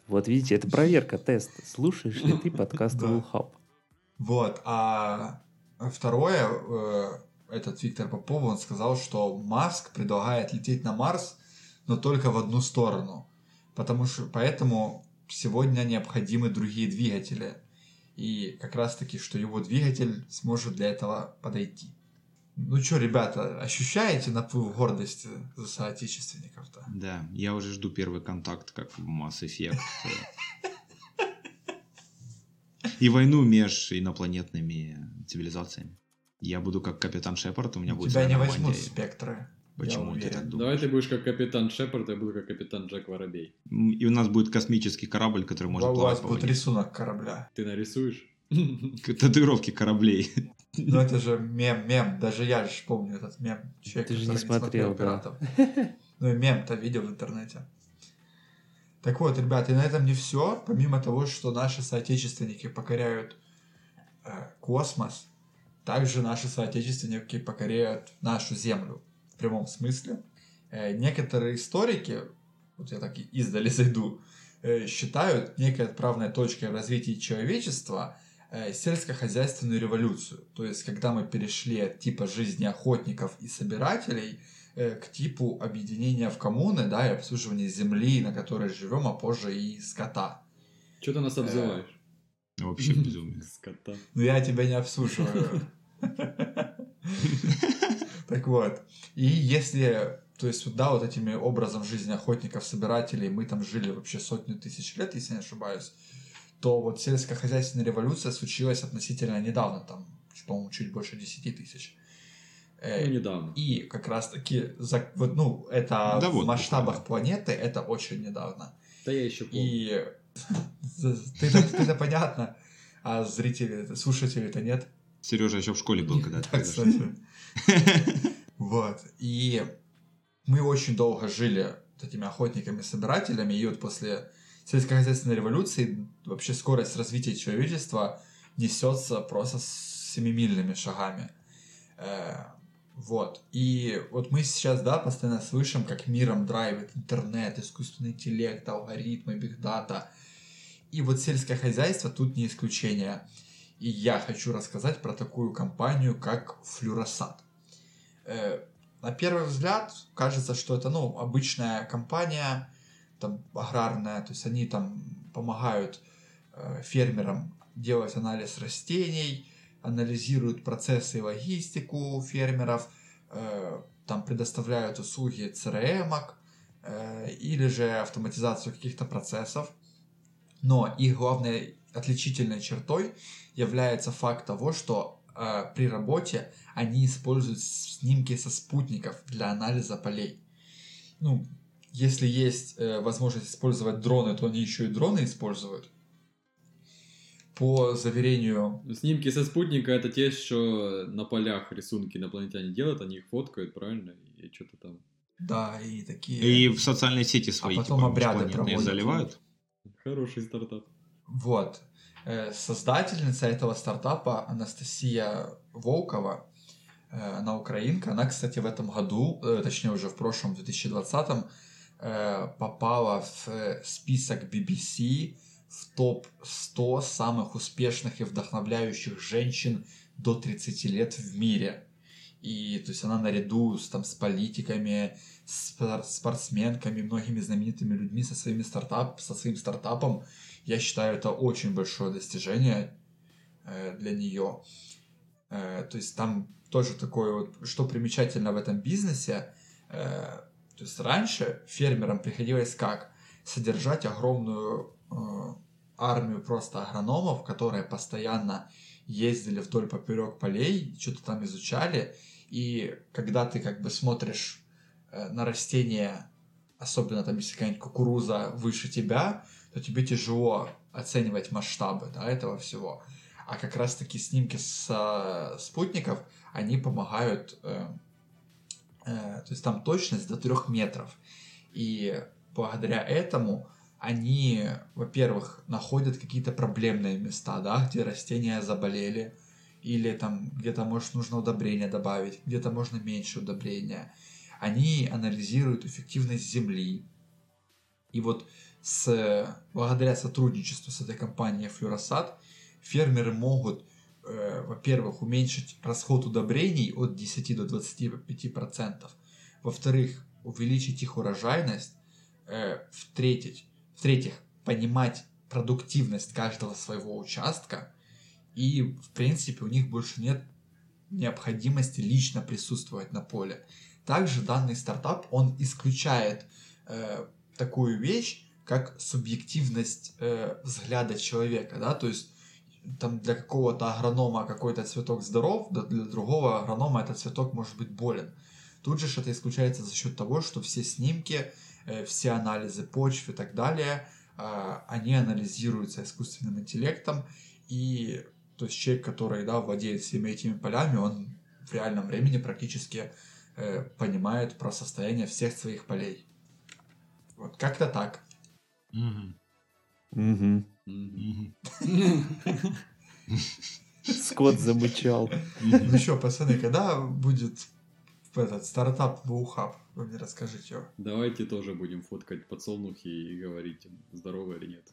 Вот, видите, это проверка, тест. Слушаешь ли ты подкаст WolfHub? Вот, а второе, этот Виктор Попов, он сказал, что Маск предлагает лететь на Марс, но только в одну сторону. Потому что, поэтому сегодня необходимы другие двигатели. И как раз-таки, что его двигатель сможет для этого подойти. Ну что, ребята, ощущаете наплыв гордости за соотечественников-то? Да, я уже жду первый контакт, как в Mass Effect. И войну между инопланетными цивилизациями. Я буду как Капитан Шепард, у меня будет... Тебя не возьмут спектры. Почему ты так думаешь? Давай ты будешь как Капитан Шепард, я буду как Капитан Джек Воробей. И у нас будет космический корабль, который может плавать. У вас будет рисунок корабля. Ты нарисуешь? Татуировки кораблей. Ну это же мем, мем. Даже я же помню этот мем. Человек, ты же не смотрел, да. Ну и мем-то видел в интернете. Так вот, ребята, и на этом не все. Помимо того, что наши соотечественники покоряют э, космос, также наши соотечественники покоряют нашу Землю. В прямом смысле. Э, некоторые историки, вот я так и издали зайду, э, считают некой отправной точкой в развитии человечества сельскохозяйственную революцию. То есть, когда мы перешли от типа жизни охотников и собирателей э, к типу объединения в коммуны, да, и обслуживания земли, на которой живем, а позже и скота. Чего ты нас обзываешь? Э, Вообще безумие. Скота. Ну, я тебя не обслуживаю. Так вот. И если... То есть, да, вот этим образом жизни охотников-собирателей мы там жили вообще сотню тысяч лет, если не ошибаюсь, то вот сельскохозяйственная революция случилась относительно недавно, там, по-моему, чуть больше десяти тысяч. Ну, недавно. И как раз-таки, ну, это да в вот масштабах это. Планеты, это очень недавно. Да я еще помню. И ты-то понятно, а зрители, слушателей-то нет. Сережа еще в школе был, когда это произошло. Вот, и мы очень долго жили этими охотниками-собирателями, и вот после... сельскохозяйственной революции вообще скорость развития человечества несется просто семимильными шагами. Э, вот. И вот мы сейчас, да, постоянно слышим, как миром драйвит интернет, искусственный интеллект, алгоритмы, бигдата. И вот сельское хозяйство тут не исключение. И я хочу рассказать про такую компанию, как Flurosat. Э, на первый взгляд кажется, что это, ну, обычная компания, там, аграрная, то есть они там помогают э, фермерам делать анализ растений, анализируют процессы и логистику фермеров, э, там предоставляют услуги цэ эр эм-ок э, или же автоматизацию каких-то процессов. Но их главной отличительной чертой является факт того, что э, при работе они используют снимки со спутников для анализа полей. Ну, если есть э, возможность использовать дроны, то они еще и дроны используют. По заверению... Снимки со спутника — это те, что на полях рисунки инопланетяне делают, они их фоткают, правильно? И что-то там... Да, и такие... И в социальные сети свои, а потом типа, обряды проводят. Заливают. Хороший стартап. Вот. Э, создательница этого стартапа Анастасия Волкова, э, она украинка, она, кстати, в этом году, э, точнее уже в прошлом, в две тысячи двадцатом, попала в список би би си в топ сто самых успешных и вдохновляющих женщин до тридцати лет в мире. И то есть она наряду с, там, с политиками, с спортсменками, многими знаменитыми людьми со, своими стартап, со своим стартапом. Я считаю, это очень большое достижение э, для нее. Э, то есть там тоже такое, вот, что примечательно в этом бизнесе, э, то есть раньше фермерам приходилось как? Содержать огромную э, армию просто агрономов, которые постоянно ездили вдоль поперек полей, что-то там изучали. И когда ты как бы смотришь э, на растения, особенно там если какая-нибудь кукуруза выше тебя, то тебе тяжело оценивать масштабы, да, этого всего. а как раз-таки снимки с а, спутников, они помогают, э, э, то есть там точность до трёх метров. И благодаря этому они, во-первых, находят какие-то проблемные места, да, где растения заболели, или там где-то, может, нужно удобрение добавить, где-то можно меньше удобрения. Они анализируют эффективность земли. И вот с, благодаря сотрудничеству с этой компанией Flurosat фермеры могут, э, во-первых, уменьшить расход удобрений от десяти до двадцати пяти процентов, во-вторых, увеличить их урожайность, э, в-третьих, в-третьих, понимать продуктивность каждого своего участка, и, в принципе, у них больше нет необходимости лично присутствовать на поле. Также данный стартап, он исключает э, такую вещь, как субъективность э, взгляда человека, да, то есть там для какого-то агронома какой-то цветок здоров, для другого агронома этот цветок может быть болен. Тут же это исключается за счет того, что все снимки, э, все анализы почв и так далее, э, они анализируются искусственным интеллектом, и то есть человек, который, да, владеет всеми этими полями, он в реальном времени практически э, понимает про состояние всех своих полей. Вот как-то так. Mm-hmm. Mm-hmm. Mm-hmm. Скот замычал. Mm-hmm. Ну что, пацаны, когда будет этот стартап WolfHub? Вы мне расскажите его. Давайте тоже будем фоткать подсолнухи и говорить, здорово или нет.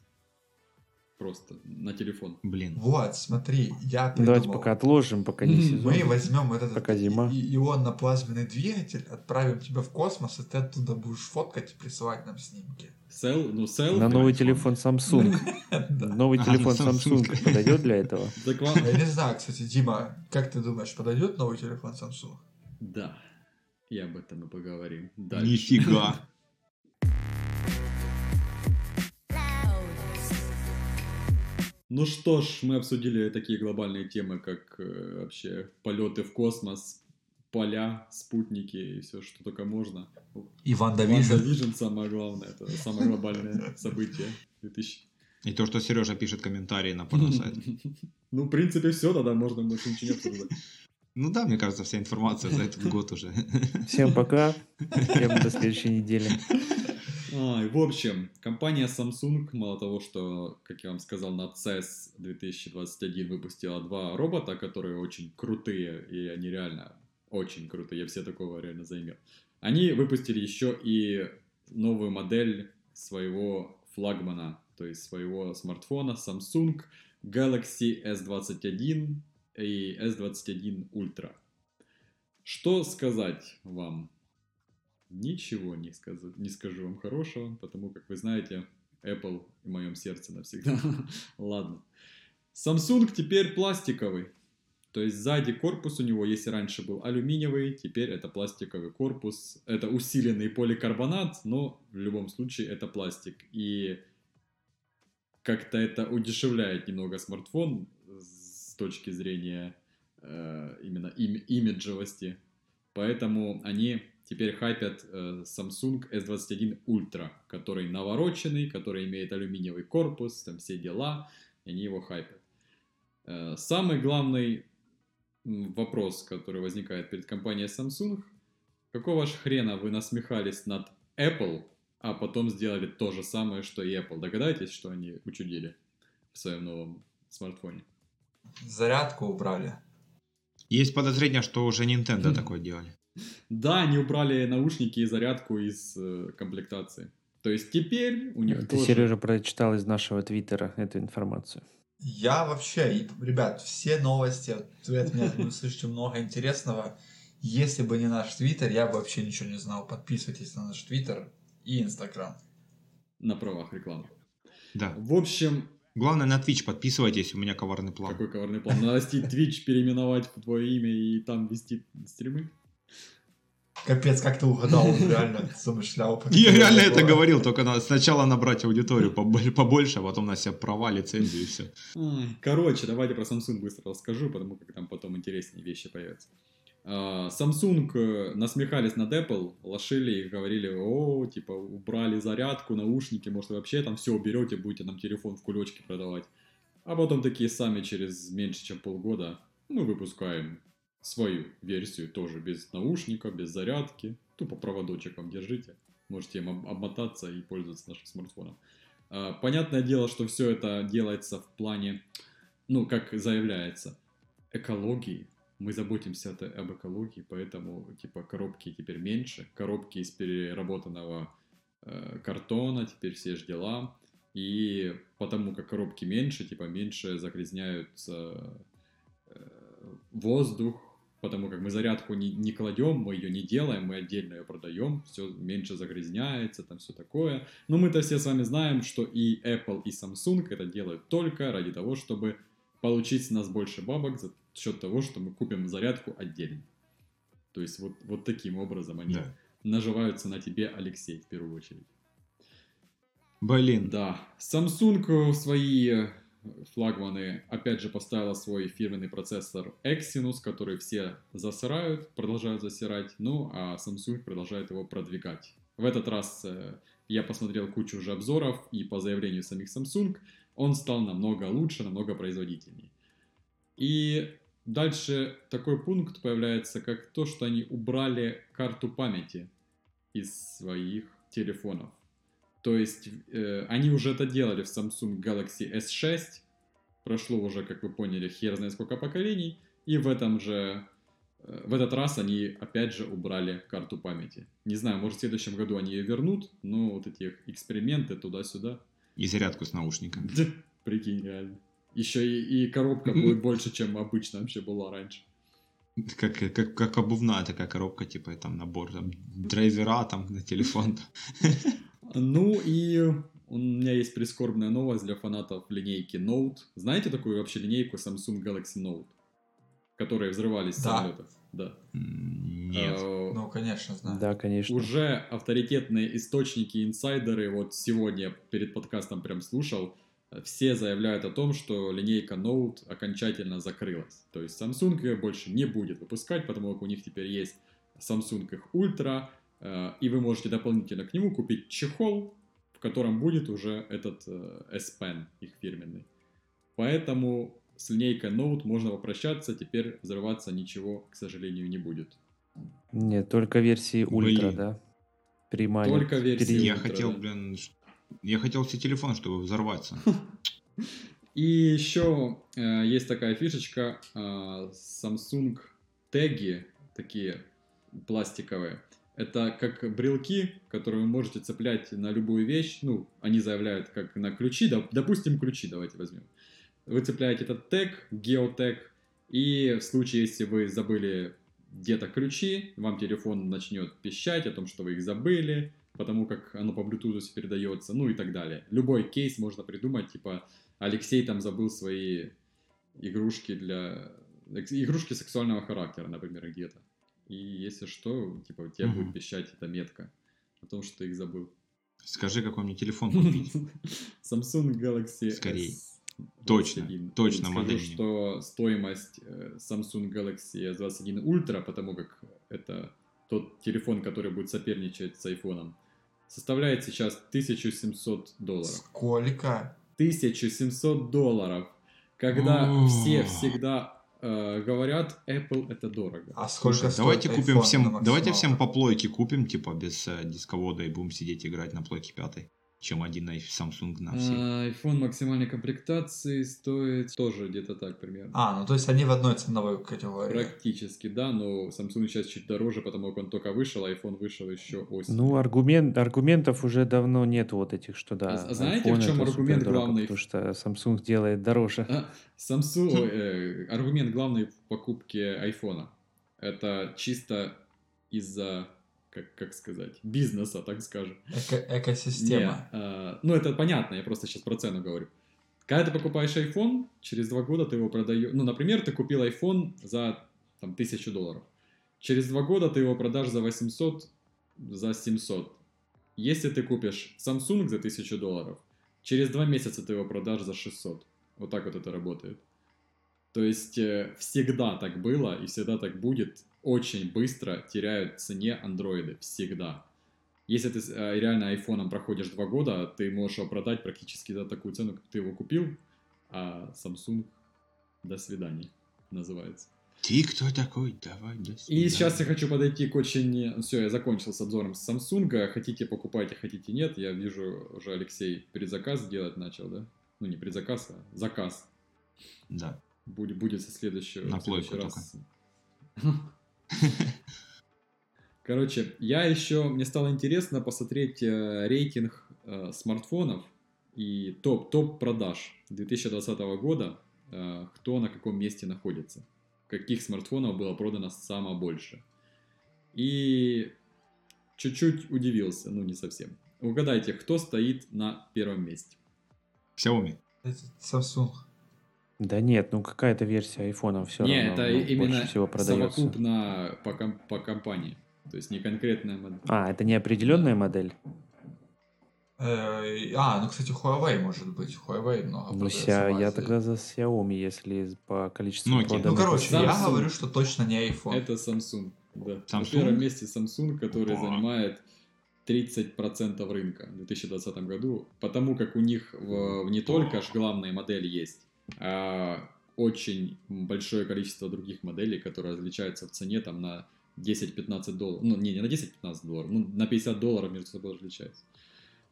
Просто на телефон. Блин. Вот, смотри, я придумал. Давайте пока отложим, пока не сезон. Мы возьмем вот этот ионно-плазменный двигатель, отправим тебя в космос, и ты оттуда будешь фоткать и присылать нам снимки. Сел, ну, сел, на новый телефон Samsung. Новый телефон Samsung подойдет для этого? Я не знаю, кстати, Дима, как ты думаешь, подойдет новый телефон Samsung? Да, я об этом и поговорим. Нифига. Ну что ж, мы обсудили такие глобальные темы, как э, вообще полеты в космос, поля, спутники и все, что только можно. И ВандаВижн. ВандаВижн самое главное, это самое глобальное событие. И то, что Сережа пишет комментарии на порносайт. Ну, в принципе, все, тогда можно больше ничего не обсуждать. Ну да, мне кажется, вся информация за этот год уже. Всем пока, всем до следующей недели. А, в общем, компания Samsung, мало того, что, как я вам сказал, на си и эс две тысячи двадцать один выпустила два робота, которые очень крутые, и они реально очень крутые, я все такого реально заимел. Они выпустили еще и новую модель своего флагмана, то есть своего смартфона Samsung Galaxy эс двадцать один и эс двадцать один Ultra. Что сказать вам? Ничего не скажу, не скажу вам хорошего, потому как вы знаете, Apple в моем сердце навсегда. Ладно. Samsung теперь пластиковый. То есть сзади корпус у него, если раньше был алюминиевый, теперь это пластиковый корпус. Это усиленный поликарбонат, но в любом случае это пластик. И как-то это удешевляет немного смартфон с точки зрения э, именно им, имиджевости. Поэтому они... Теперь хайпят э, Samsung эс двадцать один Ultra, который навороченный, который имеет алюминиевый корпус, там все дела, и они его хайпят. Э, самый главный вопрос, который возникает перед компанией Samsung, какого ж хрена вы насмехались над Apple, а потом сделали то же самое, что и Apple? Догадайтесь, что они учудили в своем новом смартфоне? Зарядку убрали. Есть подозрение, что уже Nintendo такое делали. Да, они убрали наушники и зарядку из э, комплектации. То есть теперь у них Ты, тоже... Сережа, прочитал из нашего твиттера эту информацию. Я вообще... Ребят, все новости от меня, вы слышите много интересного. Если бы не наш твиттер, я бы вообще ничего не знал. Подписывайтесь на наш твиттер и инстаграм. На правах рекламы. Да. В общем... Главное, на Twitch подписывайтесь, у меня коварный план. Какой коварный план? Нарастить Twitch, переименовать твое имя и там вести стримы? Капец, как ты угадал, он реально замышлял. Я реально это говорил, только надо сначала набрать аудиторию побольше, а потом на себя права, лицензию и все. Короче, давайте про Samsung быстро расскажу, потому как там потом интереснее вещи появятся. Samsung насмехались над Apple, лошили и говорили, о, типа, убрали зарядку, наушники, может, вы вообще там все уберете, будете нам телефон в кулечке продавать. А потом такие сами через меньше чем полгода мы выпускаем свою версию тоже без наушника, без зарядки. Тупо проводочек вам держите. Можете им обмотаться и пользоваться нашим смартфоном. Понятное дело, что все это делается в плане, ну, как заявляется, экологии. Мы заботимся об экологии, поэтому, типа, коробки теперь меньше. Коробки из переработанного э, картона, теперь все ж дела. И потому как коробки меньше, типа, меньше загрязняют э, э, воздух. Потому как мы зарядку не, не кладем, мы ее не делаем, мы отдельно ее продаем, все меньше загрязняется, там все такое. Но мы-то все с вами знаем, что и Apple, и Samsung это делают только ради того, чтобы получить с нас больше бабок за счет того, что мы купим зарядку отдельно. То есть вот, вот таким образом они да. наживаются на тебе, Алексей, в первую очередь. Блин. Да. Samsung свои... флагманы, опять же, поставила свой фирменный процессор Exynos, который все засирают, продолжают засирать, ну, а Samsung продолжает его продвигать. В этот раз э, я посмотрел кучу уже обзоров, и по заявлению самих Samsung, он стал намного лучше, намного производительнее. И дальше такой пункт появляется, как то, что они убрали карту памяти из своих телефонов. То есть, э, они уже это делали в Samsung Galaxy эс шесть, прошло уже, как вы поняли, хер знает сколько поколений, и в этом же, э, в этот раз они опять же убрали карту памяти. Не знаю, может в следующем году они ее вернут, но вот эти эксперименты туда-сюда. И зарядку с наушником. Да, прикинь, реально. Еще и, и коробка будет больше, чем обычно вообще была раньше. Как, как, как обувная такая коробка, типа там набор там, драйвера там, на телефон. Ну и у меня есть прискорбная новость для фанатов линейки Note. Знаете такую вообще линейку Samsung Galaxy Note? Которые взрывались с самолетов? Да. Нет. А, ну, конечно, знаю. Да, конечно. Уже авторитетные источники, инсайдеры, вот сегодня перед подкастом прям слушал, все заявляют о том, что линейка Note окончательно закрылась. То есть Samsung ее больше не будет выпускать, потому как у них теперь есть Samsung их Ultra, и вы можете дополнительно к нему купить чехол, в котором будет уже этот S-Pen, их фирменный. Поэтому с линейкой Note можно попрощаться, теперь взрываться ничего, к сожалению, не будет. Нет, только версии Ультра, да? Приманит. Только версии Я Ультра, хотел, да. блин, я хотел все телефон, чтобы взорваться. И еще есть такая фишечка, Samsung теги, такие пластиковые. Это как брелки, которые вы можете цеплять на любую вещь. Ну, они заявляют как на ключи. Допустим, ключи давайте возьмем. Вы цепляете этот тег, геотег. И в случае, если вы забыли где-то ключи, вам телефон начнет пищать о том, что вы их забыли, потому как оно по Bluetooth передается, ну и так далее. Любой кейс можно придумать. Типа, Алексей там забыл свои игрушки для... игрушки сексуального характера, например, где-то. И если что, типа, у тебя угу. будет пищать эта метка о том, что ты их забыл. Скажи, какой мне телефон купить. Samsung Galaxy Скорее. S. Точно, двадцать один. Точно скажу, модель. Скажу, что стоимость Samsung Galaxy эс двадцать один Ultra, потому как это тот телефон, который будет соперничать с айфоном, составляет сейчас тысяча семьсот долларов. Сколько? тысяча семьсот долларов. Когда О-о-о. все всегда... говорят, Apple это дорого. А сколько? Слушай, давайте купим всем, давайте всем по плойке купим, типа без э, дисковода, и будем сидеть играть на плойке пятой, чем один Samsung на все. А, iPhone максимальной комплектации стоит тоже где-то так примерно. А, ну то есть они в одной ценовой категории. Практически, да, но Samsung сейчас чуть дороже, потому как он только вышел, а iPhone вышел еще осенью. Ну аргумент, аргументов уже давно нет вот этих, что да. А, знаете, в чем аргумент дорого, главный? Потому что Samsung делает дороже. А, Samsung, э, аргумент главный в покупке iPhone. Это чисто из-за... Как, как сказать, бизнеса, так скажем. Эко- экосистема. Не, э, ну, это понятно, я просто сейчас про цену говорю. Когда ты покупаешь iPhone, через два года ты его продаешь... Ну, например, ты купил iPhone за там, тысячу долларов. Через два года ты его продашь за восемьсот, за семьсот. Если ты купишь Samsung за тысячу долларов, через два месяца ты его продашь за шестьсот. Вот так вот это работает. То есть, э, всегда так было и всегда так будет. Очень быстро теряют в цене андроиды. Всегда. Если ты реально айфоном проходишь два года, ты можешь его продать практически за такую цену, как ты его купил. а Samsung «До свидания» называется. Ты кто такой? Давай, до свидания. И сейчас я хочу подойти к очень... Все, я закончил с обзором с Samsung. Хотите покупайте, хотите нет. Я вижу, уже Алексей предзаказ делать начал, да? Ну, не предзаказ, а заказ. Да. Будет, будет со следующего... На плойку только. Короче, я еще... Мне стало интересно посмотреть рейтинг смартфонов и топ, топ продаж две тысячи двадцатого года. Кто на каком месте находится. Каких смартфонов было продано самое больше. И чуть-чуть удивился, ну не совсем. Угадайте, кто стоит на первом месте? Xiaomi. Samsung. Да нет, ну какая-то версия айфона все не, равно. Нет, это ну, именно всего совокупно по, комп- по компании. То есть не конкретная модель. А, это не определенная да. модель? А, ну, кстати, Huawei может быть. Huawei много ну, продается. Ну, я тогда за Xiaomi, если по количеству Nokia. Проданных. Ну, короче, Samsung. Я говорю, что точно не iPhone. Это Samsung, да. Samsung? На первом месте Samsung, который О. занимает тридцать процентов рынка в две тысячи двадцатом году, потому как у них в, в не только аж главная модель есть, а очень большое количество других моделей, которые различаются в цене там на десять-пятнадцать долларов. Ну, не, не на десять-пятнадцать долларов, ну, на пятьдесят долларов между собой различаются.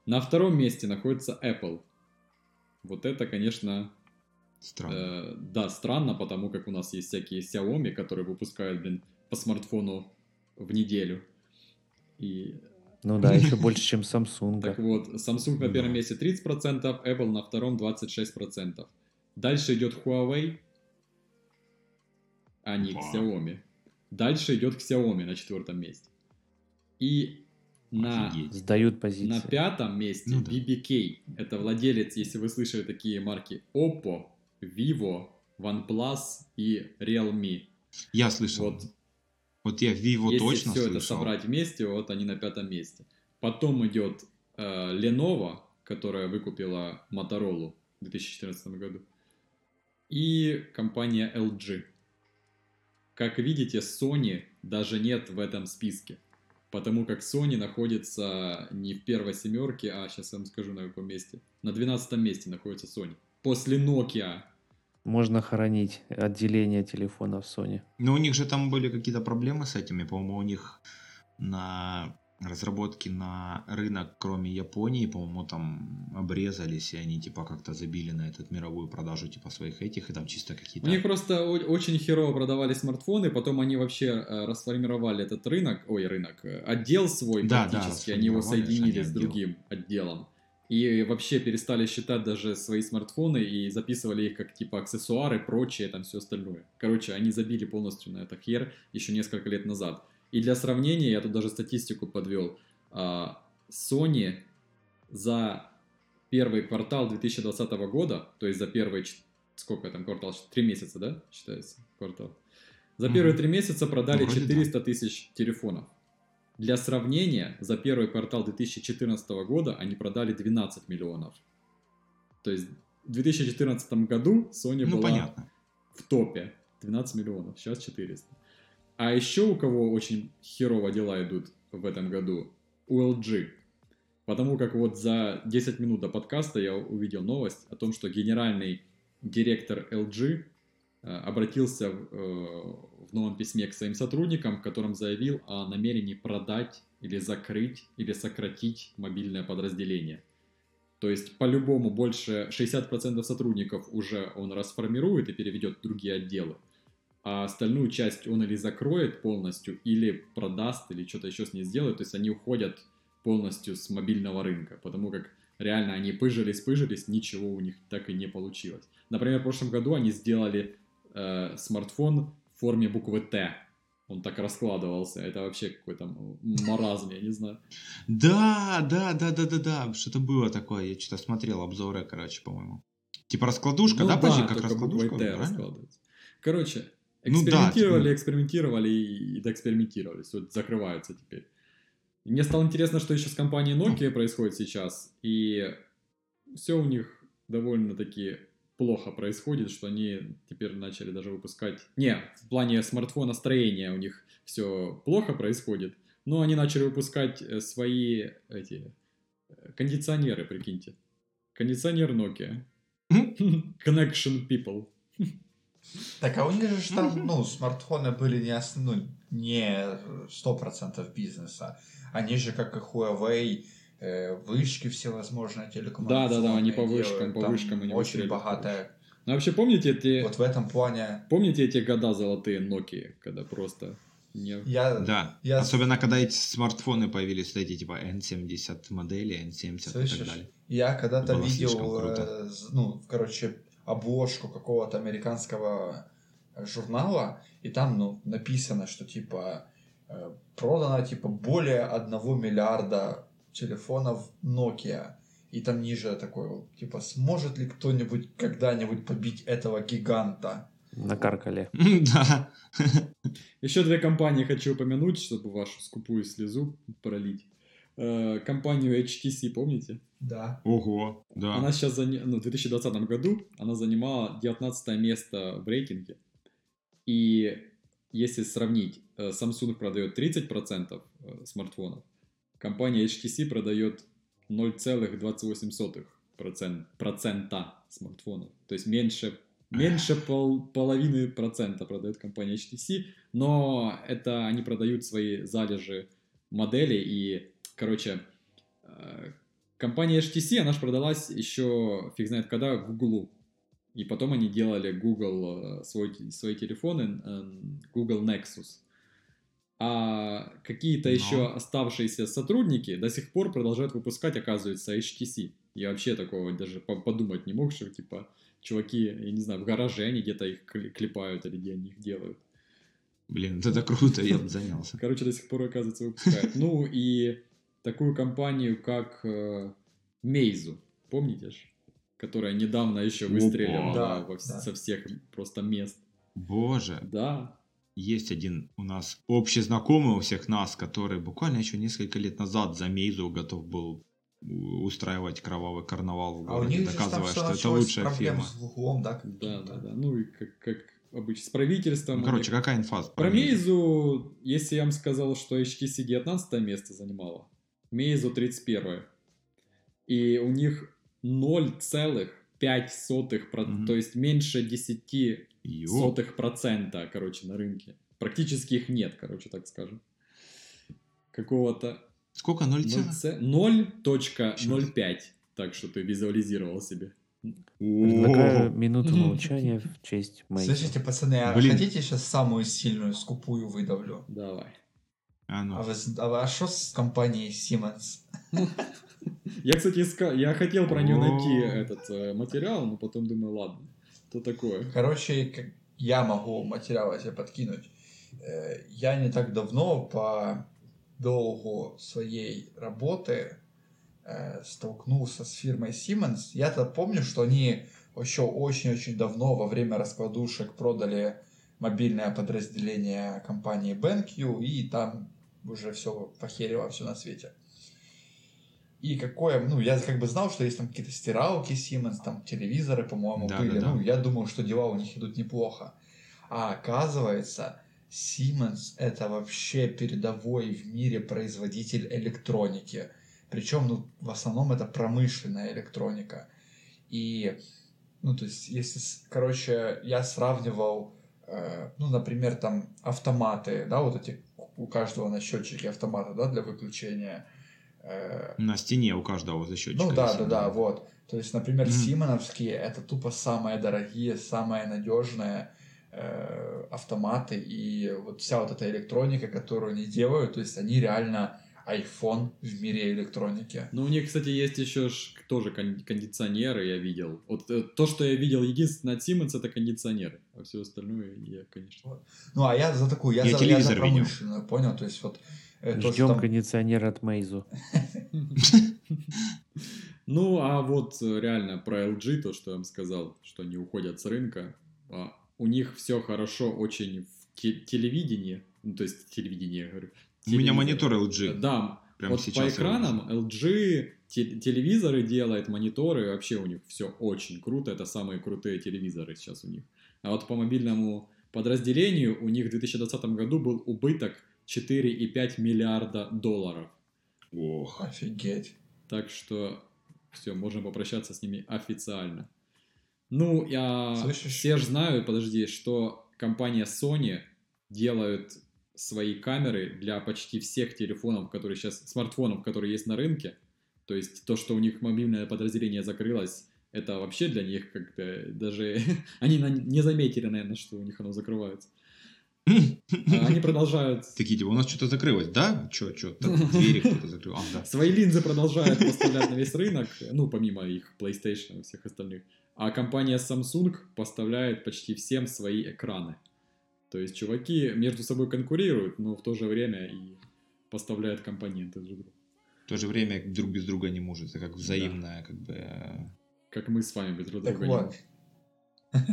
На втором месте находится Apple. Вот это, конечно... Странно. Э, да, странно, потому как у нас есть всякие Xiaomi, которые выпускают, блин, по смартфону в неделю. И... Ну да, еще больше, чем Samsung. Так вот, Samsung на первом месте тридцать процентов, Apple на втором двадцать шесть процентов. Дальше идет Huawei, а не Xiaomi. Дальше идет Xiaomi на четвертом месте. И... На, сдают позиции. На пятом месте ну, да. би би кей. Это владелец, если вы слышали такие марки, Oppo, Vivo, OnePlus и Realme. Я слышал. Вот, вот я Vivo если точно слышал. Если все это собрать вместе, вот они на пятом месте. Потом идет э, Lenovo, которая выкупила Motorola в две тысячи четырнадцатом году. И компания эл джи. Как видите, Sony даже нет в этом списке. Потому как Sony находится не в первой семерке, а сейчас я вам скажу на каком месте. На двенадцатом месте находится Sony. После Nokia. Можно хоронить отделение телефонов Sony. Но у них же там были какие-то проблемы с этими. По-моему, у них на разработки на рынок, кроме Японии, по-моему, там обрезались, и они типа как-то забили на этот мировую продажу типа своих этих, и там чисто какие-то... У них просто очень херово продавали смартфоны, потом они вообще расформировали этот рынок, ой, рынок, отдел свой да, практически, да, они его соединили с другим отделом. И вообще перестали считать даже свои смартфоны и записывали их как типа аксессуары, прочее, там все остальное. Короче, они забили полностью на это хер еще несколько лет назад. И для сравнения, я тут даже статистику подвел, Sony за первый квартал две тысячи двадцатого года, то есть за первые, сколько там квартал, три месяца, да, считается квартал, за первые три месяца продали четыреста тысяч телефонов. Для сравнения, за первый квартал две тысячи четырнадцатого года они продали двенадцать миллионов. То есть в две тысячи четырнадцатом году Sony ну, была понятно. В топе, двенадцать миллионов, сейчас четыреста. А еще у кого очень херово дела идут в этом году? У эл джи. Потому как вот за десять минут до подкаста я увидел новость о том, что генеральный директор эл джи обратился в новом письме к своим сотрудникам, в котором заявил о намерении продать или закрыть или сократить мобильное подразделение. То есть по-любому больше шестьдесят процентов сотрудников уже он расформирует и переведет в другие отделы. А остальную часть он или закроет полностью, или продаст, или что-то еще с ней сделает. То есть они уходят полностью с мобильного рынка, потому как реально они пыжились-пыжились, ничего у них так и не получилось. Например, в прошлом году они сделали э, смартфон в форме буквы «Т». Он так раскладывался. Это вообще какой-то маразм, я не знаю. Да, да, да, да, да, да. Что-то было такое. Я что-то смотрел обзоры, короче, по-моему. Типа раскладушка, да? Да, только буквой «Т» раскладывается. Короче... Экспериментировали, ну, да, экспериментировали и доэкспериментировались. Вот закрываются теперь. И мне стало интересно, что еще с компанией Nokia происходит сейчас. И все у них довольно-таки плохо происходит, что они теперь начали даже выпускать... Не, в плане смартфона строения у них все плохо происходит. Но они начали выпускать свои эти кондиционеры, прикиньте. Кондиционер Nokia. Connection people. Так, а у них же там, ну, смартфоны были не основной, не сто процентов бизнеса. Они же, как и Huawei, вышки всевозможные телекоммуникационные. Да-да-да, они по вышкам, по вышкам. Они очень богатая. Ну, вообще, помните эти... Вот в этом плане... Помните эти года золотые Nokia, когда просто... Не... Я... Да, я... особенно когда эти смартфоны появились, эти типа эн семьдесят модели, эн семьдесят. Слышишь? И так далее. Я когда-то было видел, ну, короче, обложку какого-то американского журнала, и там, ну, написано, что типа продано типа более одного миллиарда телефонов Nokia. И там ниже такое, типа, сможет ли кто-нибудь когда-нибудь побить этого гиганта? Накаркали. Да. Еще две компании хочу упомянуть, чтобы вашу скупую слезу пролить. Компанию эйч ти си, помните? Да. Ого, да. Она сейчас, заня... ну, в две тысячи двадцатом году она занимала девятнадцатое место в рейтинге. И если сравнить, Samsung продает тридцать процентов смартфонов, компания эйч ти си продает ноль целых двадцать восемь сотых процента смартфонов. То есть меньше... Меньше пол, половины процента продает компания эйч ти си, но это они продают свои залежи моделей. И, короче, компания эйч ти си, она же продалась еще фиг знает когда в Google. И потом они делали Google свой, свои телефоны, Google Nexus. А какие-то но. еще оставшиеся сотрудники до сих пор продолжают выпускать, оказывается, эйч ти си. Я вообще такого даже подумать не мог, что типа... Чуваки, я не знаю, в гараже они где-то их клепают или где они их делают. Блин, это круто, я бы занялся. Короче, до сих пор, оказывается, выпускают. Ну и такую компанию, как Meizu, помните же? Которая недавно еще выстреливала со всех просто мест. Боже. Да. Есть один у нас общий знакомый у всех нас, который буквально еще несколько лет назад за Meizu готов был устраивать кровавый карнавал в городе, а доказывая, что это лучшая фирма. Углом, да, да, да, да. Ну и как, как обычно с правительством. Ну, короче, какая инфа? Про Meizu, если я вам сказал, что эйч ти си девятнадцатое место занимала, Meizu тридцать первое. И у них ноль целых пять сотых процента, mm-hmm. то есть меньше десяти Йо. сотых процента, короче, на рынке. Практически их нет, короче, так скажем. Какого-то... Сколько? ноль целых ноль пять. Так что ты визуализировал себе. Предлагаю минуту молчания в честь моей. Слушайте, пацаны, а хотите сейчас самую сильную скупую выдавлю? Давай. А что с компанией Siemens? Я, кстати, искал. Я хотел про нее найти этот материал, но потом думаю, ладно, что такое. Короче, я могу материал себе подкинуть. Я не так давно по... долгу своей работы э, столкнулся с фирмой Siemens. Я-то помню, что они еще очень-очень давно во время раскладушек продали мобильное подразделение компании BenQ, и там уже все похерило, все на свете. И какое... Ну, я как бы знал, что есть там какие-то стиралки Siemens, там телевизоры, по-моему, да, были. Да, да. Ну, я думал, что дела у них идут неплохо. А оказывается... Siemens — это вообще передовой в мире производитель электроники. Причем, ну, в основном это промышленная электроника. И, ну, то есть, если, короче, я сравнивал, э, ну, например, там автоматы, да, вот эти, у каждого на счетчике автомата, да, для выключения. Э, на стене у каждого за счетчик. Ну, да, да, да, вот. То есть, например, сименовские — это тупо самые дорогие, самые надежные автоматы и вот вся вот эта электроника, которую они делают, то есть они реально iPhone в мире электроники. Ну, у них, кстати, есть еще ж, тоже кондиционеры, я видел. Вот то, что я видел единственное от Siemens, это кондиционеры, а все остальное я, конечно... Вот. Ну, а я за такую, я, я за, я за промышленную, видел. Понял? То есть вот... Ждем то, там... кондиционер от Meizu. Ну, а вот реально про эл джи, то, что я вам сказал, что они уходят с рынка, у них все хорошо очень в те- телевидении, ну, то есть телевидение, я говорю. У меня монитор эл джи. Да, прямо вот сейчас по экранам эл джи те- телевизоры делает, мониторы, вообще у них все очень круто, это самые крутые телевизоры сейчас у них. А вот по мобильному подразделению у них в две тысячи двадцатом году был убыток четыре целых пять десятых миллиарда долларов. Ох, офигеть. Так что все, можно попрощаться с ними официально. Ну, я... Слышишь? Все же знают, подожди, что компания Sony делает свои камеры для почти всех телефонов, которые сейчас, смартфонов, которые есть на рынке. То есть то, что у них мобильное подразделение закрылось, это вообще для них как-то даже... Они не заметили, наверное, что у них оно закрывается. Они продолжают... Такие, типа, у нас что-то закрылось, да? Что, что, двери кто-то закрыл. А, да. Свои линзы продолжают поставлять на весь рынок, ну, помимо их PlayStation и всех остальных. А компания Samsung поставляет почти всем свои экраны. То есть чуваки между собой конкурируют, но в то же время и поставляют компоненты друг другу. В то же время друг без друга не может. Это как взаимная, да. Как бы... Как мы с вами без друг друга. Так вот.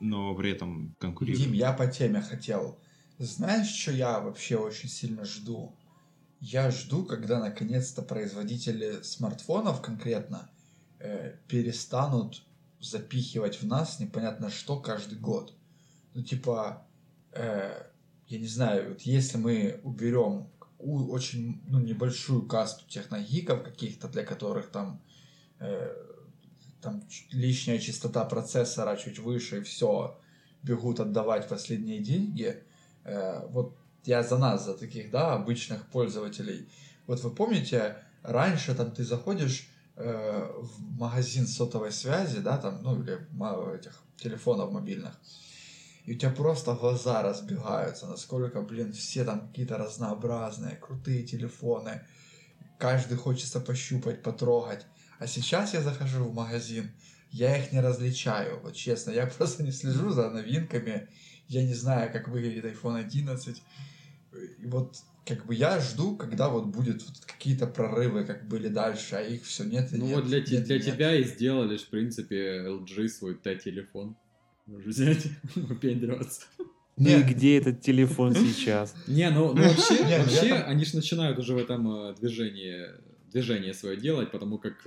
Но при этом конкурируем. Дим, я по теме хотел. Знаешь, что я вообще очень сильно жду? Я жду, когда наконец-то производители смартфонов конкретно э, перестанут запихивать в нас непонятно что каждый год. Ну, типа, э, я не знаю, вот если мы уберем у, очень ну, небольшую касту техногиков каких-то, для которых там... Э, Там лишняя частота процессора чуть выше, и все, бегут отдавать последние деньги. Э, вот я за нас, за таких, да, обычных пользователей. Вот вы помните, раньше там ты заходишь э, в магазин сотовой связи, да, там, ну, или этих телефонов мобильных, и у тебя просто глаза разбегаются, насколько, блин, все там какие-то разнообразные, крутые телефоны, каждый хочется пощупать, потрогать. А сейчас я захожу в магазин, я их не различаю, вот честно, я просто не слежу за новинками, я не знаю, как выглядит айфон одиннадцать, и вот как бы я жду, когда вот будут вот какие-то прорывы, как были дальше, а их все нет и ну, нет. Ну вот для, нет, те, для нет. тебя и сделали, в принципе, эл джи свой Т-телефон, можешь взять, выпендриваться. Ну и где этот телефон сейчас? Не, ну вообще, они же начинают уже в этом движении... движение свое делать, потому как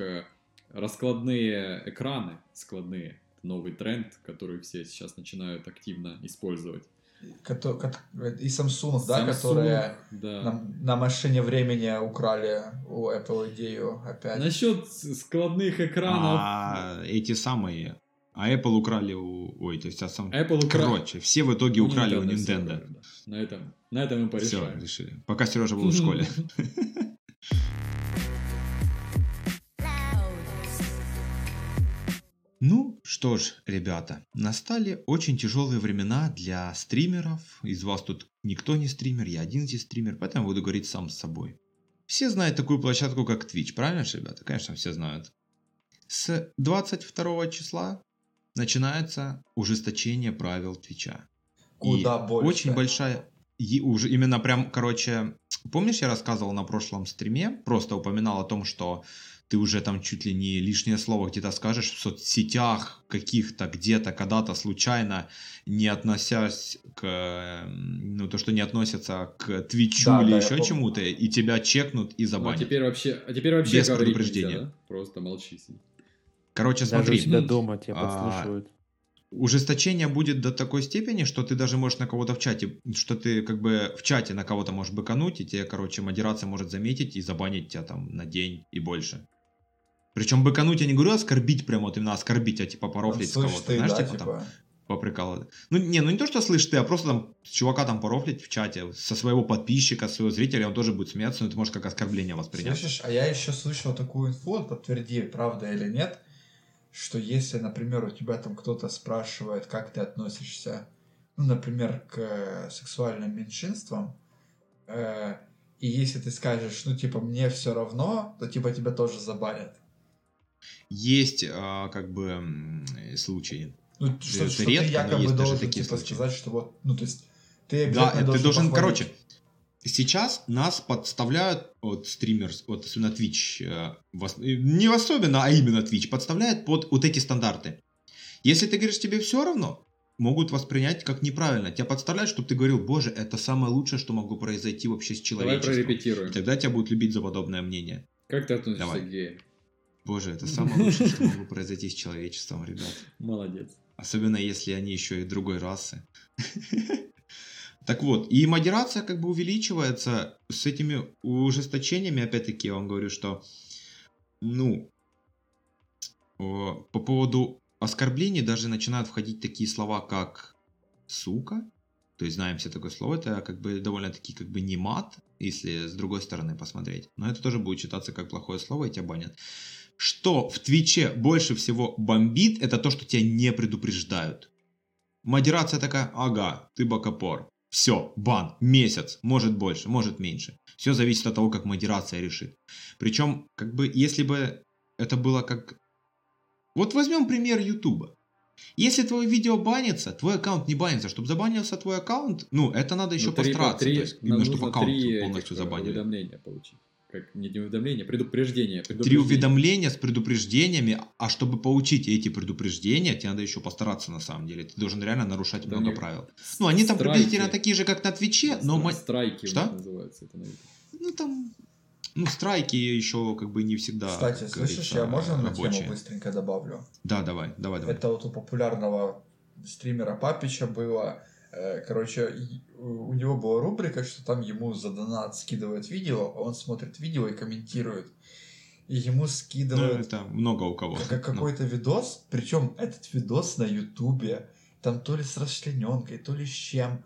раскладные экраны, складные, новый тренд, который все сейчас начинают активно использовать. И Samsung, да, Samsung, которые да. На, на машине времени украли у Apple идею опять. Насчет складных экранов... А, эти самые... А Apple украли у... Ой, то есть... А сам... Apple украли... Короче, все в итоге украли у Nintendo. Nintendo. Да. На этом, на этом мы порешаем. Все, решили. Пока Сережа был в школе. Ну что ж, ребята, настали очень тяжелые времена для стримеров. Из вас тут никто не стример, я один здесь стример, поэтому буду говорить сам с собой. Все знают такую площадку, как Twitch, правильно же, ребята? Конечно, все знают. С двадцать второго числа начинается ужесточение правил Твича. Куда и больше. Очень большая... И уже именно прям, короче... Помнишь, я рассказывал на прошлом стриме, просто упоминал о том, что ты уже там чуть ли не лишнее слово где-то скажешь в соцсетях каких-то, где-то, когда-то, случайно, не относясь к... Ну, то, что не относятся к Твичу да, или да, еще чему-то, и тебя чекнут и забанят. Ну, а теперь вообще, а теперь вообще без предупреждения. Нельзя, да? Просто молчи. Короче, даже смотри. Даже у тебя дома тебя подслушивают. А... Ужесточение будет до такой степени, что ты даже можешь на кого-то в чате, что ты как бы в чате на кого-то можешь быкануть, и тебе, короче, модерация может заметить и забанить тебя там на день и больше. Причем быкануть я не говорю оскорбить прямо, вот именно оскорбить, а типа порофлить там, с кого-то, ты, знаешь, да, типа, типа там поприкалывать. Ну не, ну не то, что слышь ты, а просто там чувака там порофлить в чате, со своего подписчика, своего зрителя, он тоже будет смеяться, но ты можешь как оскорбление воспринять. Слышишь, а я еще слышал такую инфу, подтверди, правда или нет, что если, например, у тебя там кто-то спрашивает, как ты относишься, ну, например, к сексуальным меньшинствам, э, и если ты скажешь, ну, типа, мне все равно, то, типа, тебя тоже забанят. Есть, э, как бы, случаи. Ну, что, это что редко, ты якобы должен, типа, случаи. сказать, что вот, ну, то есть, ты обязательно да, должен... ты должен, похвалить. Короче... Сейчас нас подставляют от стримерс, вот особенно Twitch, не особенно, а именно Twitch, подставляют под вот эти стандарты. Если ты говоришь, тебе все равно, могут воспринять как неправильно. Тебя подставляют, чтобы ты говорил, боже, это самое лучшее, что могло произойти вообще с человечеством. Давай прорепетируем. И тогда тебя будут любить за подобное мнение. Как ты относишься Давай. к геям? Боже, это самое лучшее, что могло произойти с человечеством, ребят. Молодец. Особенно, если они еще и другой расы. Так вот, и модерация как бы увеличивается с этими ужесточениями, опять-таки я вам говорю, что, ну, по поводу оскорблений даже начинают входить такие слова, как «сука». То есть знаем все такое слово, это как бы довольно-таки как бы не мат, если с другой стороны посмотреть. Но это тоже будет считаться как плохое слово, и тебя банят. Что в Твиче больше всего бомбит, это то, что тебя не предупреждают. Модерация такая, ага, ты бокопор. Все, бан, месяц, может больше, может меньше. Все зависит от того, как модерация решит. Причем, как бы, если бы это было как... Вот возьмем пример Ютуба. Если твое видео банится, твой аккаунт не банится. Чтобы забанился твой аккаунт, ну, это надо еще постараться. Три, то есть, именно чтобы аккаунт полностью забанили. Уведомления получить. Как, не уведомления, предупреждения, предупреждения. Три уведомления с предупреждениями. А чтобы получить эти предупреждения, тебе надо еще постараться на самом деле. Ты должен реально нарушать да много правил. Ну, они там страйки, приблизительно такие же, как на Твиче, но... Стра- страйки что? Называется это, ну, там... Ну, страйки еще как бы не всегда. Кстати, слышишь, я можно на тему быстренько добавлю? Да, давай, давай, давай. Это вот у популярного стримера Папича было, короче, у него была рубрика, что там ему за донат скидывают видео, он смотрит видео и комментирует. И ему скидывают... Ну, это много у кого. Как какой-то ну. видос, причем этот видос на Ютубе, там то ли с расчлененкой, то ли с чем...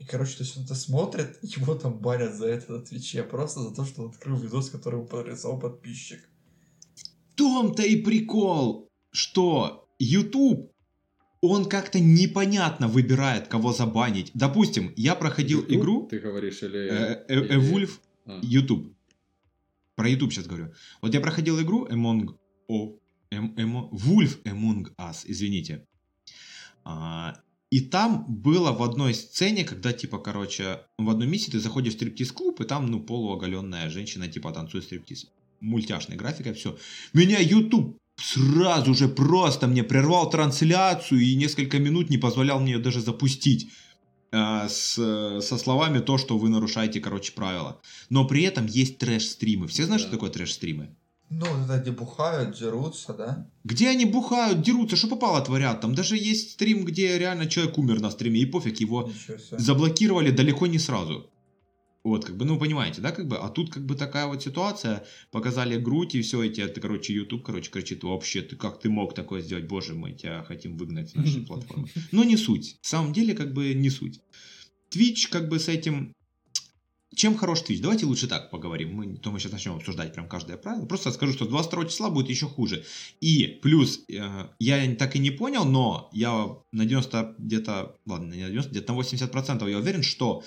И, короче, то есть он это смотрит, его там банят за это на Твиче, просто за то, что он открыл видос, который ему порисовал подписчик. В том-то и прикол, что YouTube, он как-то непонятно выбирает, кого забанить. Допустим, я проходил YouTube, игру... Ты говоришь, или... Evolve, а. YouTube. Про YouTube сейчас говорю. Вот я проходил игру Among... О, эм, эмо, Wolf Among Us, извините. А... И там было в одной сцене, когда, типа, короче, в одной миссии ты заходишь в стриптиз-клуб, и там, ну, полуоголенная женщина, типа, танцует стриптиз. Мультяшная графика, все. Меня YouTube сразу же просто мне прервал трансляцию и несколько минут не позволял мне ее даже запустить. Э, с, со словами то, что вы нарушаете, короче, правила. Но при этом есть трэш-стримы. Все знают, да. что такое трэш-стримы? Ну, это где бухают, дерутся, да? Где они бухают, дерутся, что попало творят. Там даже есть стрим, где реально человек умер на стриме, и пофиг, его заблокировали далеко не сразу. Вот, как бы, ну, понимаете, да, как бы? А тут, как бы, такая вот ситуация. Показали грудь, и все, и тебе, короче, YouTube, короче, кричит, вообще, ты как ты мог такое сделать? Боже мой, тебя хотим выгнать с нашей платформы. Но не суть. На самом деле, как бы, не суть. Twitch, как бы, с этим... Чем хорош Twitch? Давайте лучше так поговорим. Мы, то мы сейчас начнем обсуждать прям каждое правило. Просто скажу, что двадцать второго числа будет еще хуже. И плюс, э, я так и не понял, но я на девяносто где-то, ладно, не на девяносто, где-то на восемьдесят процентов я уверен, что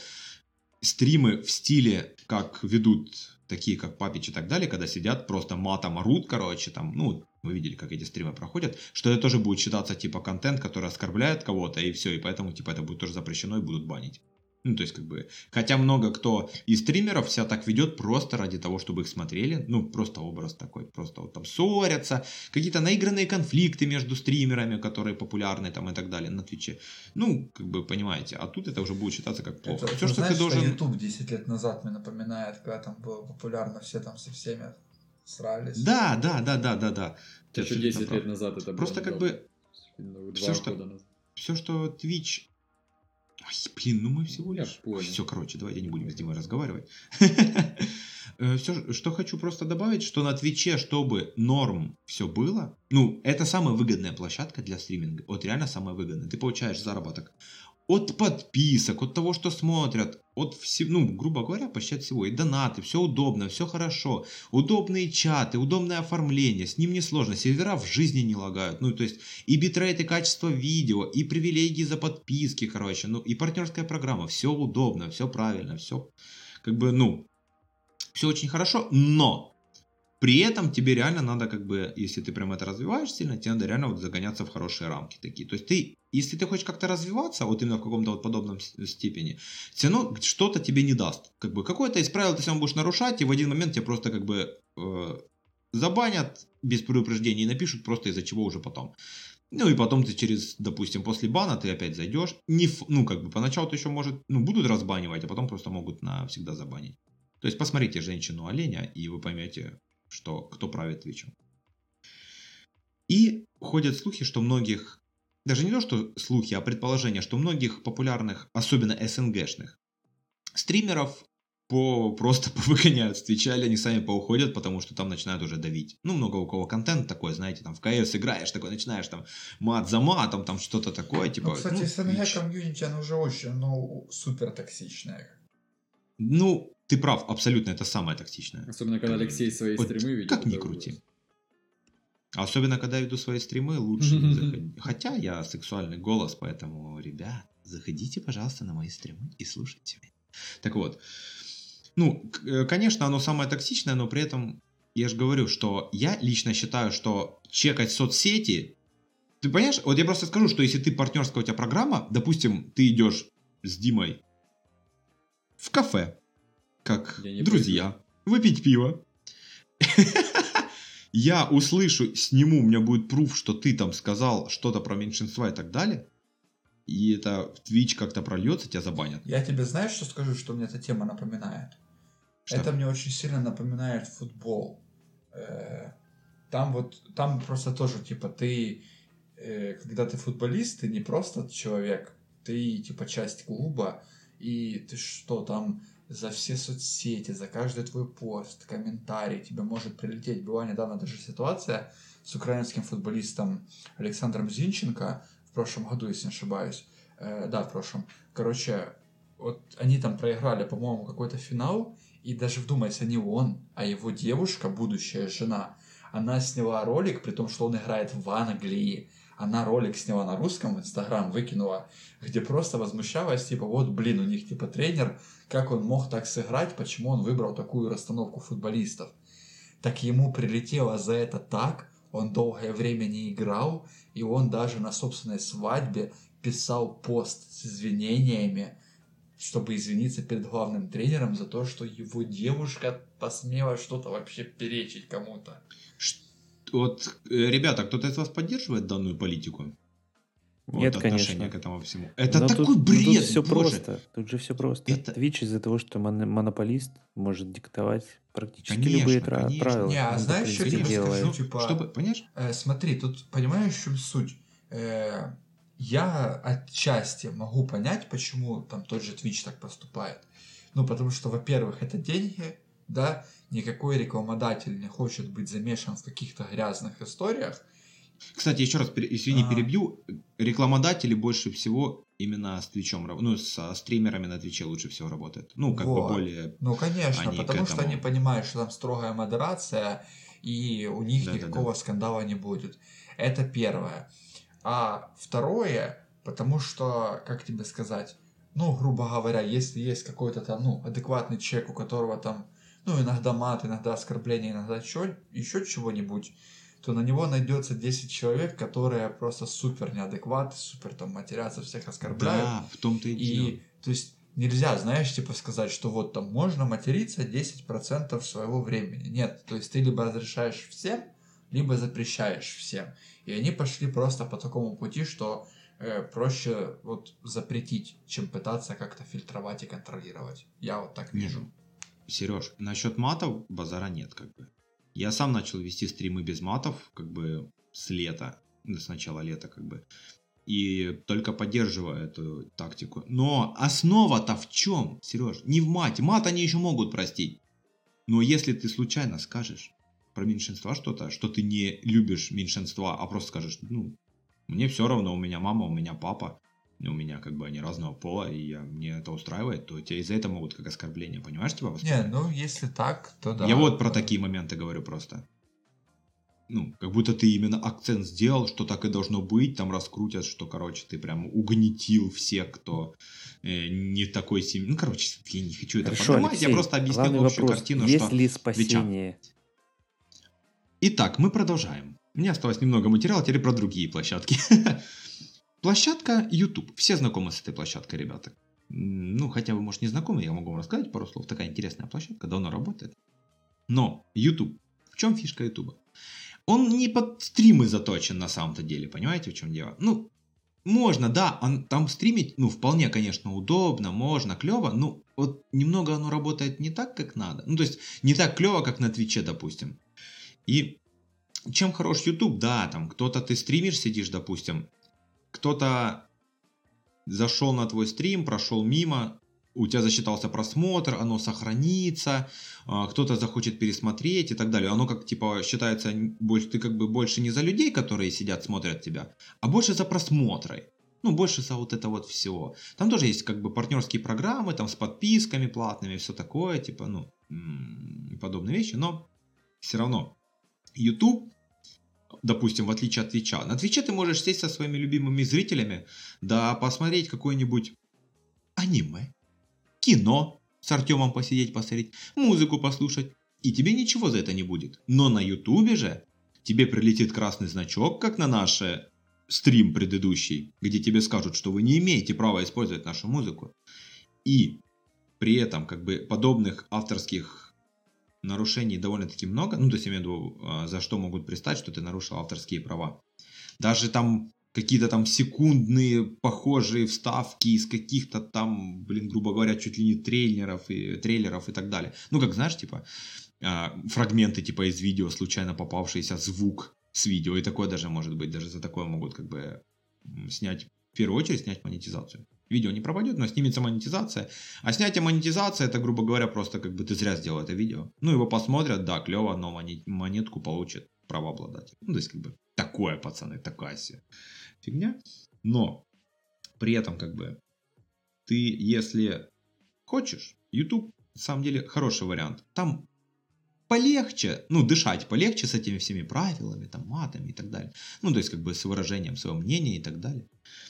стримы в стиле, как ведут такие, как Папич и так далее, когда сидят, просто матом орут, короче, там, ну, вы видели, как эти стримы проходят, что это тоже будет считаться, типа, контент, который оскорбляет кого-то, и все, и поэтому, типа, это будет тоже запрещено и будут банить. Ну, то есть, как бы, хотя много кто из стримеров себя так ведет просто ради того, чтобы их смотрели, ну, просто образ такой, просто вот там ссорятся, какие-то наигранные конфликты между стримерами, которые популярны там и так далее на Твиче, ну, как бы, понимаете, а тут это уже будет считаться как плохо. Это, все, что знаешь, ты должен... что YouTube десять лет назад мне напоминает, когда там было популярно, все там со всеми срались. Да, да, да, да, да, да. Еще десять лет назад это было. Просто, как бы, все что, все, что Twitch... Ой, блин, ну мы всего лишь... Все, короче, давайте не будем с Димой разговаривать. Все, что хочу просто добавить, что на Твиче, чтобы норм все было, ну, это самая выгодная площадка для стриминга. Вот реально самая выгодная. Ты получаешь заработок от подписок, от того, что смотрят, от всего, ну, грубо говоря, почти от всего. И донаты, все удобно, все хорошо. Удобные чаты, удобное оформление, с ним не сложно, сервера в жизни не лагают. Ну, то есть, и битрейт, и качество видео, и привилегии за подписки, короче, ну, и партнерская программа. Все удобно, все правильно, все, как бы, ну, все очень хорошо, но... При этом тебе реально надо, как бы, если ты прям это развиваешь сильно, тебе надо реально вот загоняться в хорошие рамки такие. То есть ты, если ты хочешь как-то развиваться, вот именно в каком-то вот подобном степени, все равно что-то тебе не даст. Как бы какое-то из правил ты сам будешь нарушать, и в один момент тебя просто как бы э, забанят без предупреждения и напишут просто из-за чего уже потом. Ну и потом ты через, допустим, после бана ты опять зайдешь. Не, ну как бы поначалу ты еще может, ну будут разбанивать, а потом просто могут навсегда забанить. То есть посмотрите женщину-оленя, и вы поймете... что кто правит Твичем. И ходят слухи, что многих, даже не то, что слухи, а предположения, что многих популярных, особенно эс эн гэшных, стримеров по, просто повыгоняют с Твича, или они сами поуходят, потому что там начинают уже давить. Ну, много у кого контент такой, знаете, там в КС играешь, такой начинаешь там мат за матом, там что-то такое, типа... Ну, кстати, ну, с меня комьюнити, оно уже очень, ну, супер токсичное. Ну, ты прав, абсолютно, это самое токсичное. Особенно, когда комьюнити. Алексей свои вот стримы ведет. Как ни крути. Ужас. Особенно, когда я веду свои стримы, лучше не заходить. Хотя я сексуальный голос, поэтому, ребят, заходите, пожалуйста, на мои стримы и слушайте меня. Так вот, ну, конечно, оно самое токсичное, но при этом я же говорю, что я лично считаю, что чекать соцсети... Ты понимаешь? Вот я просто скажу, что если ты партнерская у тебя программа, допустим, ты идешь с Димой в кафе, как друзья, пью. Выпить пиво. Я услышу, сниму, у меня будет пруф, что ты там сказал что-то про меньшинства и так далее. И это в Twitch как-то прольется, тебя забанят. Я тебе знаешь, что скажу, что мне эта тема напоминает? Что? Это мне очень сильно напоминает футбол. Там вот, там просто тоже, типа, ты, когда ты футболист, ты не просто человек, ты, типа, часть клуба, и ты что там... За все соцсети, за каждый твой пост, комментарий тебе может прилететь. Была недавно даже ситуация с украинским футболистом Александром Зинченко в прошлом году, если не ошибаюсь. Э, да, в прошлом. Короче, вот они там проиграли, по-моему, какой-то финал. И даже вдумайся, не он, а его девушка, будущая жена. Она сняла ролик, при том, что он играет в Англии. Она ролик сняла на русском, в Instagram выкинула, где просто возмущалась, типа, вот, блин, у них, типа, тренер, как он мог так сыграть, почему он выбрал такую расстановку футболистов. Так ему прилетело за это так, он долгое время не играл, и он даже на собственной свадьбе писал пост с извинениями, чтобы извиниться перед главным тренером за то, что его девушка посмела что-то вообще перечить кому-то. Вот, ребята, кто-то из вас поддерживает данную политику? Нет, вот, конечно. К этому всему. Это но такой тут, бред, тут все боже. Просто. Тут же все просто. Это... Twitch из-за того, что мон- монополист может диктовать практически конечно, любые конечно. правила. Не, а знаешь, что я скажу? Типа, чтобы, понимаешь? Э, смотри, тут понимаешь, в чем суть? Э, я отчасти могу понять, почему там тот же Twitch так поступает. Ну, потому что, во-первых, это деньги, да, никакой рекламодатель не хочет быть замешан в каких-то грязных историях. Кстати, еще раз, извини, а... перебью. Рекламодатели больше всего именно с Твичом, ну, со стримерами на Твиче лучше всего работают. Ну, как вот. бы более... Ну, конечно, потому этому... что они понимают, что там строгая модерация, и у них да, никакого да, да. скандала не будет. Это первое. А второе, потому что, как тебе сказать, ну, грубо говоря, если есть какой-то там, ну, адекватный человек, у которого там, ну, иногда мат, иногда оскорбление, иногда чё, еще чего-нибудь, то на него найдется десять человек, которые просто супер неадекваты, супер там матерятся, всех оскорбляют. Да, в том-то и дело. И, то есть, нельзя, знаешь, типа сказать, что вот там можно материться десять процентов своего времени. Нет, то есть, ты либо разрешаешь всем, либо запрещаешь всем. И они пошли просто по такому пути, что э, проще вот запретить, чем пытаться как-то фильтровать и контролировать. Я вот так вижу. вижу. Сереж, насчет матов базара нет, как бы. Я сам начал вести стримы без матов, как бы, с лета, с начала лета, как бы. И только поддерживаю эту тактику. Но основа-то в чем, Сереж? Не в мате. Мат они еще могут простить. Но если ты случайно скажешь про меньшинства что-то, что ты не любишь меньшинства, а просто скажешь, ну, мне все равно, у меня мама, у меня папа, у меня как бы они разного пола, и я, мне это устраивает, то тебя из-за этого могут как оскорбление, понимаешь, типа? Не, ну если так, то да. Я вот про такие моменты говорю просто. Ну, как будто ты именно акцент сделал, что так и должно быть, там раскрутят, что, короче, ты прям угнетил всех, кто э, не такой семьи. Ну, короче, я не хочу это Хорошо, поднимать, Алексей, я просто объяснил общую вопрос, картину, есть что... ли спасение? Веча. Итак, мы продолжаем. У меня осталось немного материала, теперь про другие площадки. Площадка YouTube. Все знакомы с этой площадкой, ребята. Ну, хотя вы, может, не знакомы, я могу вам рассказать пару слов. Такая интересная площадка, давно работает. Но YouTube. В чем фишка YouTube? Он не под стримы заточен на самом-то деле, понимаете, в чем дело? Ну, можно, да, он, там стримить, ну, вполне, конечно, удобно, можно, клево, но вот немного оно работает не так, как надо. Ну, то есть, не так клево, как на Твиче, допустим. И чем хорош YouTube? Да, там кто-то ты стримишь, сидишь, допустим, кто-то зашел на твой стрим, прошел мимо, у тебя засчитался просмотр, оно сохранится, кто-то захочет пересмотреть и так далее. Оно как типа считается, больше, ты как бы больше не за людей, которые сидят, смотрят тебя, а больше за просмотры. Ну, больше за вот это вот все. Там тоже есть как бы партнерские программы, там с подписками платными, все такое, типа, ну, подобные вещи. Но все равно YouTube, допустим, в отличие от Твича, на Твиче ты можешь сесть со своими любимыми зрителями, да посмотреть какое-нибудь аниме, кино с Артемом посидеть, посмотреть, музыку послушать, и тебе ничего за это не будет. Но на Ютубе же тебе прилетит красный значок, как на наш стрим предыдущий, где тебе скажут, что вы не имеете права использовать нашу музыку. И при этом как бы подобных авторских нарушений довольно-таки много. Ну, то есть я имею в виду, за что могут пристать, что ты нарушил авторские права. Даже там какие-то там секундные похожие вставки из каких-то там, блин, грубо говоря, чуть ли не трейлеров и, трейлеров и так далее. Ну, как, знаешь, типа, э, фрагменты типа из видео, случайно попавшийся звук с видео. И такое даже может быть. Даже за такое могут как бы снять, в первую очередь, снять монетизацию. Видео не пропадет, но снимется монетизация. А снятие монетизации, это, грубо говоря, просто как бы ты зря сделал это видео. Ну, его посмотрят, да, клево, но монетку получит правообладатель. Ну, то есть, как бы, такое, пацаны, такая себе фигня. Но при этом, как бы, ты, если хочешь, YouTube, на самом деле, хороший вариант. Там полегче, ну, дышать полегче с этими всеми правилами, там, матами и так далее. Ну, то есть, как бы, с выражением своего мнения и так далее.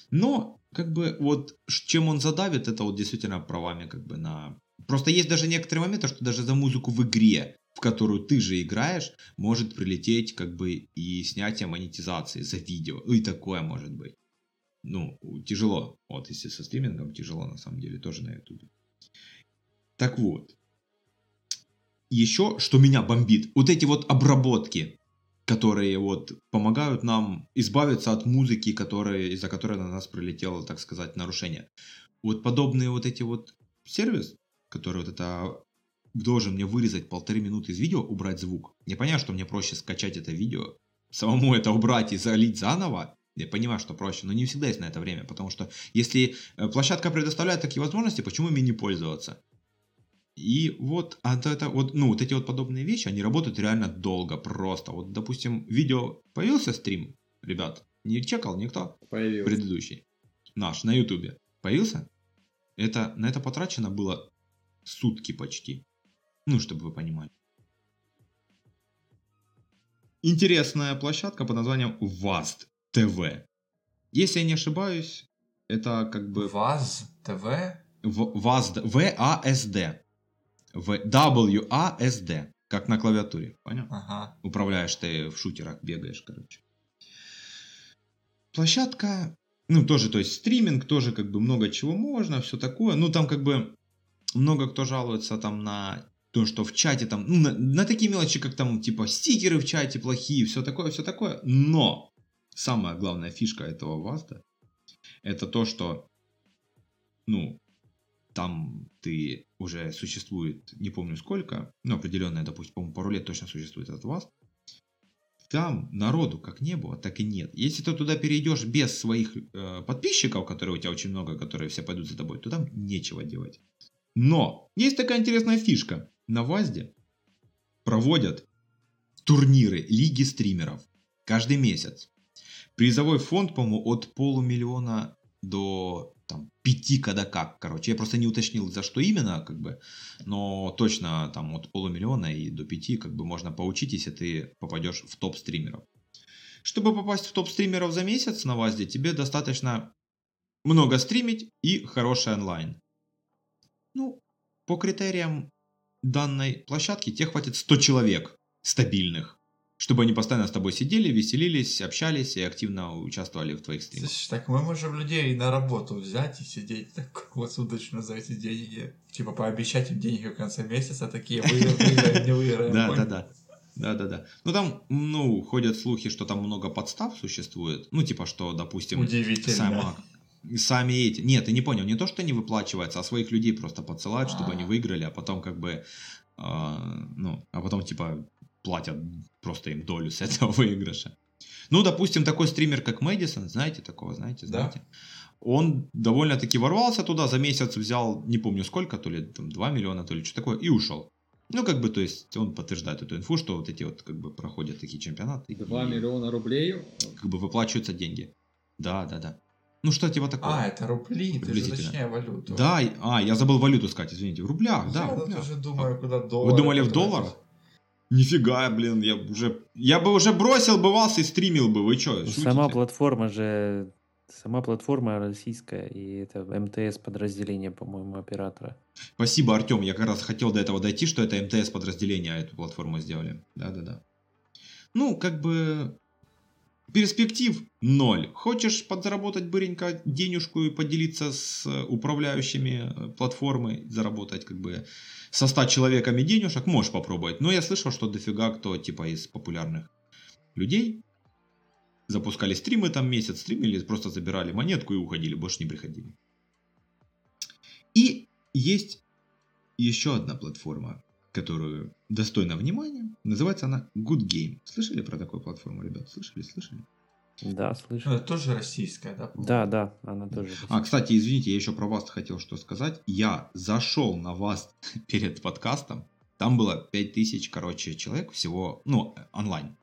Но, как бы, вот, чем он задавит, это вот действительно правами, как бы, на... Просто есть даже некоторые моменты, что даже за музыку в игре, в которую ты же играешь, может прилететь, как бы, и снятие монетизации за видео. И такое может быть. Ну, тяжело. Вот, если со стримингом тяжело, на самом деле, тоже на YouTube. Так вот. Еще, что меня бомбит, вот эти вот обработки, которые вот помогают нам избавиться от музыки, которые, из-за которой на нас прилетело, так сказать, нарушение. Вот подобные вот эти вот сервис, который вот это должен мне вырезать полторы минуты из видео, убрать звук. Я понимаю, что мне проще скачать это видео, самому это убрать и залить заново. Я понимаю, что проще, но не всегда есть на это время, потому что если площадка предоставляет такие возможности, почему ими не пользоваться? И вот, это, это, вот, ну, вот эти вот подобные вещи, они работают реально долго, просто. Вот, допустим, видео... Появился стрим, ребят? Не чекал никто? Появился. Предыдущий. Наш, на Ютубе. Появился? Это, на это потрачено было сутки почти. Ну, чтобы вы понимали. Интересная площадка под названием ваз тэ вэ. Если я не ошибаюсь, это как бы... ваз тэ вэ? ваз тэ вэ. вэ а эс дэ. дабл ю эй эс ди, как на клавиатуре, понял? Ага. Управляешь ты в шутерах, бегаешь, короче. Площадка, ну тоже, то есть стриминг, тоже как бы много чего можно, все такое. Ну там как бы много кто жалуется там на то, что в чате там, ну на, на такие мелочи, как там типа стикеры в чате плохие, все такое, все такое. Но самая главная фишка этого вазда, это то, что, ну, там ты уже существует, не помню сколько, но определенное, допустим, по-моему, пару лет точно существует от вас. Там народу как не было, так и нет. Если ты туда перейдешь без своих э, подписчиков, которые у тебя очень много, которые все пойдут за тобой, то там нечего делать. Но есть такая интересная фишка. На Вазде проводят турниры лиги стримеров каждый месяц. Призовой фонд, по-моему, от полумиллиона до... там, пяти когда как, короче. Я просто не уточнил, за что именно, как бы, но точно там от полумиллиона и до пяти, как бы, можно поучить, если ты попадешь в топ-стримеров. Чтобы попасть в топ-стримеров за месяц на Вазде, тебе достаточно много стримить и хороший онлайн. Ну, по критериям данной площадки, тебе хватит сто человек стабильных, чтобы они постоянно с тобой сидели, веселились, общались и активно участвовали в твоих стримах. Слушай, так мы можем людей на работу взять и сидеть так круглосуточно за эти деньги. Типа пообещать им деньги в конце месяца, такие выиграем, не выиграем. Да-да-да. Да-да-да. Ну там, ну, ходят слухи, что там много подстав существует. Ну типа, что, допустим... Удивительно. Сами эти... Нет, ты не понял. Не то, что не выплачивается, а своих людей просто подсылают, чтобы они выиграли, а потом как бы... Ну, а потом типа... платят просто им долю с этого выигрыша. Ну, допустим, такой стример, как Мэдисон, знаете такого, знаете, знаете. Да. Он довольно-таки ворвался туда, за месяц взял, не помню сколько, то ли там, два миллиона, то ли что такое, и ушел. Ну, как бы, то есть, он подтверждает эту инфу, что вот эти вот, как бы, проходят такие чемпионаты. два миллиона рублей? Как бы выплачиваются деньги. Да, да, да. Ну, что типа такое? А, это рубли, ты же уточняй валюту. Да, а, я забыл валюту сказать, извините, в рублях, я да. Я тоже думаю, а, куда доллар. Вы думали в долларах? Нифига, блин, я уже, я бы уже бросил бы вас и стримил бы, вы что, шутите? Сама платформа же, сама платформа российская, и это МТС подразделение, по-моему, оператора. Спасибо, Артем, я как раз хотел до этого дойти, что это МТС подразделение, а эту платформу сделали. Да-да-да. Ну, как бы... Перспектив ноль. Хочешь подзаработать быренько денежку и поделиться с управляющими платформы, заработать как бы со ста человеками денежек, можешь попробовать. Но я слышал, что дофига кто типа из популярных людей запускали стримы там месяц, стримили, просто забирали монетку и уходили, больше не приходили. И есть еще одна платформа, которую достойна внимания. Называется она Good Game. Слышали про такую платформу, ребят? Слышали, слышали? Да, слышали. Это тоже российская, да? Да, да, она тоже. А, кстати, извините, я еще про вас хотел что сказать. Я зашел на вас перед подкастом. Там было пять тысяч, короче, человек всего, ну, онлайн.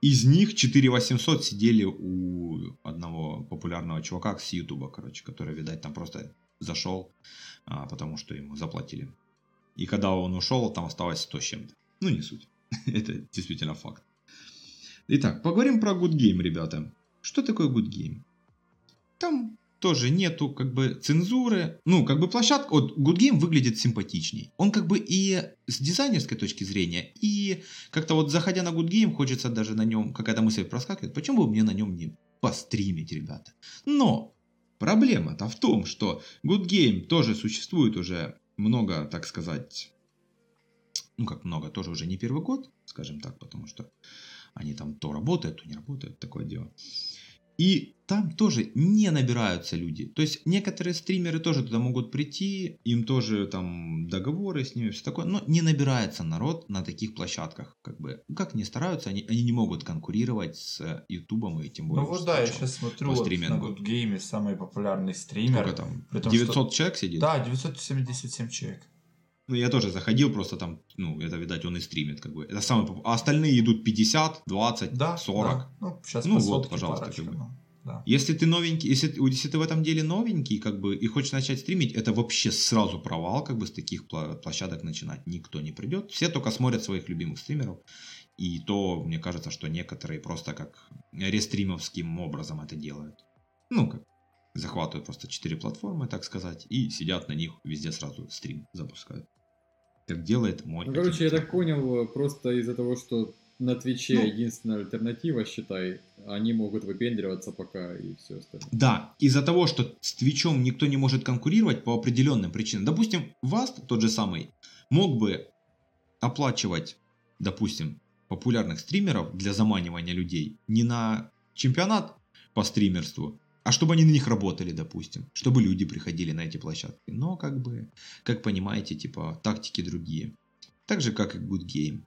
Из них четыре тысячи восемьсот сидели у одного популярного чувака с Ютуба, короче, который, видать, там просто зашел, а, потому что ему заплатили. И когда он ушел, там осталось сто с чем-то. Ну, не суть. Это действительно факт. Итак, поговорим про Good Game, ребята. Что такое Good Game? Там тоже нету, как бы, цензуры. Ну, как бы, площадка... Вот, Good Game выглядит симпатичней. Он, как бы, и с дизайнерской точки зрения, и как-то вот, заходя на Good Game, хочется даже на нем... Какая-то мысль проскакивает. Почему бы мне на нем не постримить, ребята? Но проблема-то в том, что Good Game тоже существует уже... Много, так сказать, ну как много, тоже уже не первый год, скажем так, потому что они там то работают, то не работают, такое дело. И там тоже не набираются люди. То есть некоторые стримеры тоже туда могут прийти, им тоже там договоры с ними, все такое, но не набирается народ на таких площадках. Как бы, как ни стараются, они, они не могут конкурировать с Ютубом и тем более. Ну вот да, я сейчас смотрю вот на Гудгейме, самый популярный стример. Сколько там? Притом, девятьсот что... человек сидит? Да, девятьсот семьдесят семь человек. Ну я тоже заходил, просто там, ну это, видать, он и стримит, как бы. Это самый поп... А остальные идут пятьдесят, двадцать, да, сорок. Да. Ну, сейчас ну по сотке, вот, пожалуйста, парочка, как бы. Ну, да. Если ты новенький, если, если ты в этом деле новенький, как бы, и хочешь начать стримить, это вообще сразу провал, как бы, с таких площадок начинать. Никто не придет. Все только смотрят своих любимых стримеров. И то, мне кажется, что некоторые просто как рестримовским образом это делают. Ну, как захватывают просто четыре платформы, так сказать, и сидят на них везде сразу стрим запускают. Как делает мой... Ну, короче, я так понял, просто из-за того, что на Твиче ну, единственная альтернатива, считай, они могут выпендриваться пока и все остальное. Да, из-за того, что с Твичом никто не может конкурировать по определенным причинам. Допустим, Васт, тот же самый, мог бы оплачивать, допустим, популярных стримеров для заманивания людей не на чемпионат по стримерству, а чтобы они на них работали, допустим. Чтобы люди приходили на эти площадки. Но, как бы, как понимаете, типа, тактики другие. Так же, как и Good Game.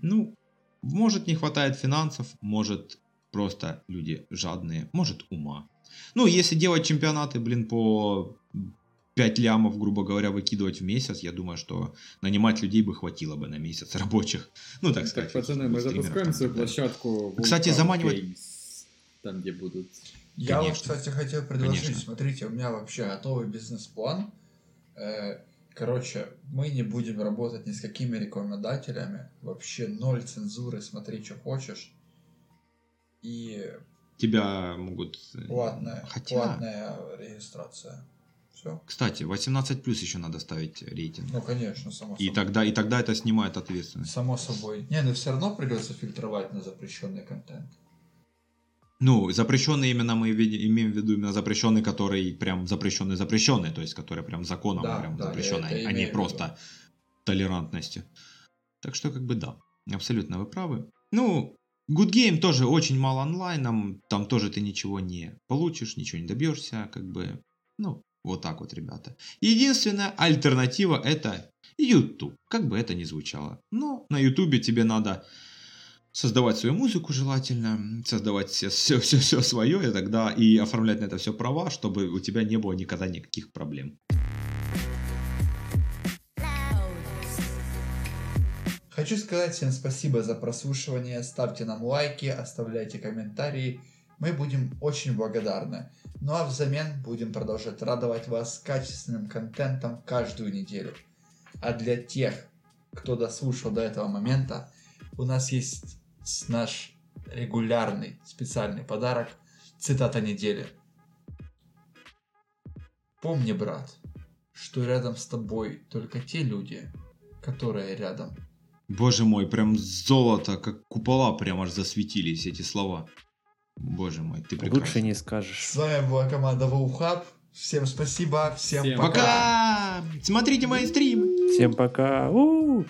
Ну, может, не хватает финансов, может, просто люди жадные, может, ума. Ну, если делать чемпионаты, блин, по пять лямов, грубо говоря, выкидывать в месяц, я думаю, что нанимать людей бы хватило бы на месяц рабочих. Ну, так, так сказать. Так, пацаны, мы запускаем свою площадку. Кстати, заманивать... Games, там, где будут... Я Конечно. вот, кстати, хотел предложить, Конечно. смотрите, у меня вообще готовый бизнес-план. Короче, мы не будем работать ни с какими рекламодателями, вообще ноль цензуры, смотри, что хочешь. И... Тебя могут... Платная, Хотя... платная регистрация. Все. Кстати, восемнадцать плюс еще надо ставить рейтинг. Ну, конечно, само собой. И тогда, и тогда это снимает ответственность. Само собой. Не, но все равно придется фильтровать на запрещенный контент. Ну, запрещенный именно мы имеем в виду именно запрещенный, который прям запрещенный-запрещенный, то есть который прям законом да, прям да, запрещенный, а не просто толерантности. Так что как бы да, абсолютно вы правы. Ну, Good Game тоже очень мало онлайном, там тоже ты ничего не получишь, ничего не добьешься, как бы, ну, вот так вот, ребята. Единственная альтернатива это YouTube, как бы это ни звучало. Но на YouTube тебе надо... создавать свою музыку желательно, создавать все, все, все, все свое, и тогда и оформлять на это все права, чтобы у тебя не было никогда никаких проблем. Хочу сказать всем спасибо за прослушивание, ставьте нам лайки, оставляйте комментарии, мы будем очень благодарны. Ну а взамен будем продолжать радовать вас качественным контентом каждую неделю. А для тех, кто дослушал до этого момента, у нас есть наш регулярный специальный подарок – цитата недели. Помни, брат, что рядом с тобой только те люди, которые рядом. Боже мой, прям золото, как купола, прям аж засветились эти слова. Боже мой, ты прекрасен. Лучше не скажешь. С вами была команда WolfHub. Всем спасибо, всем, всем пока. пока. Смотрите мои стримы. Всем пока. У-у-у.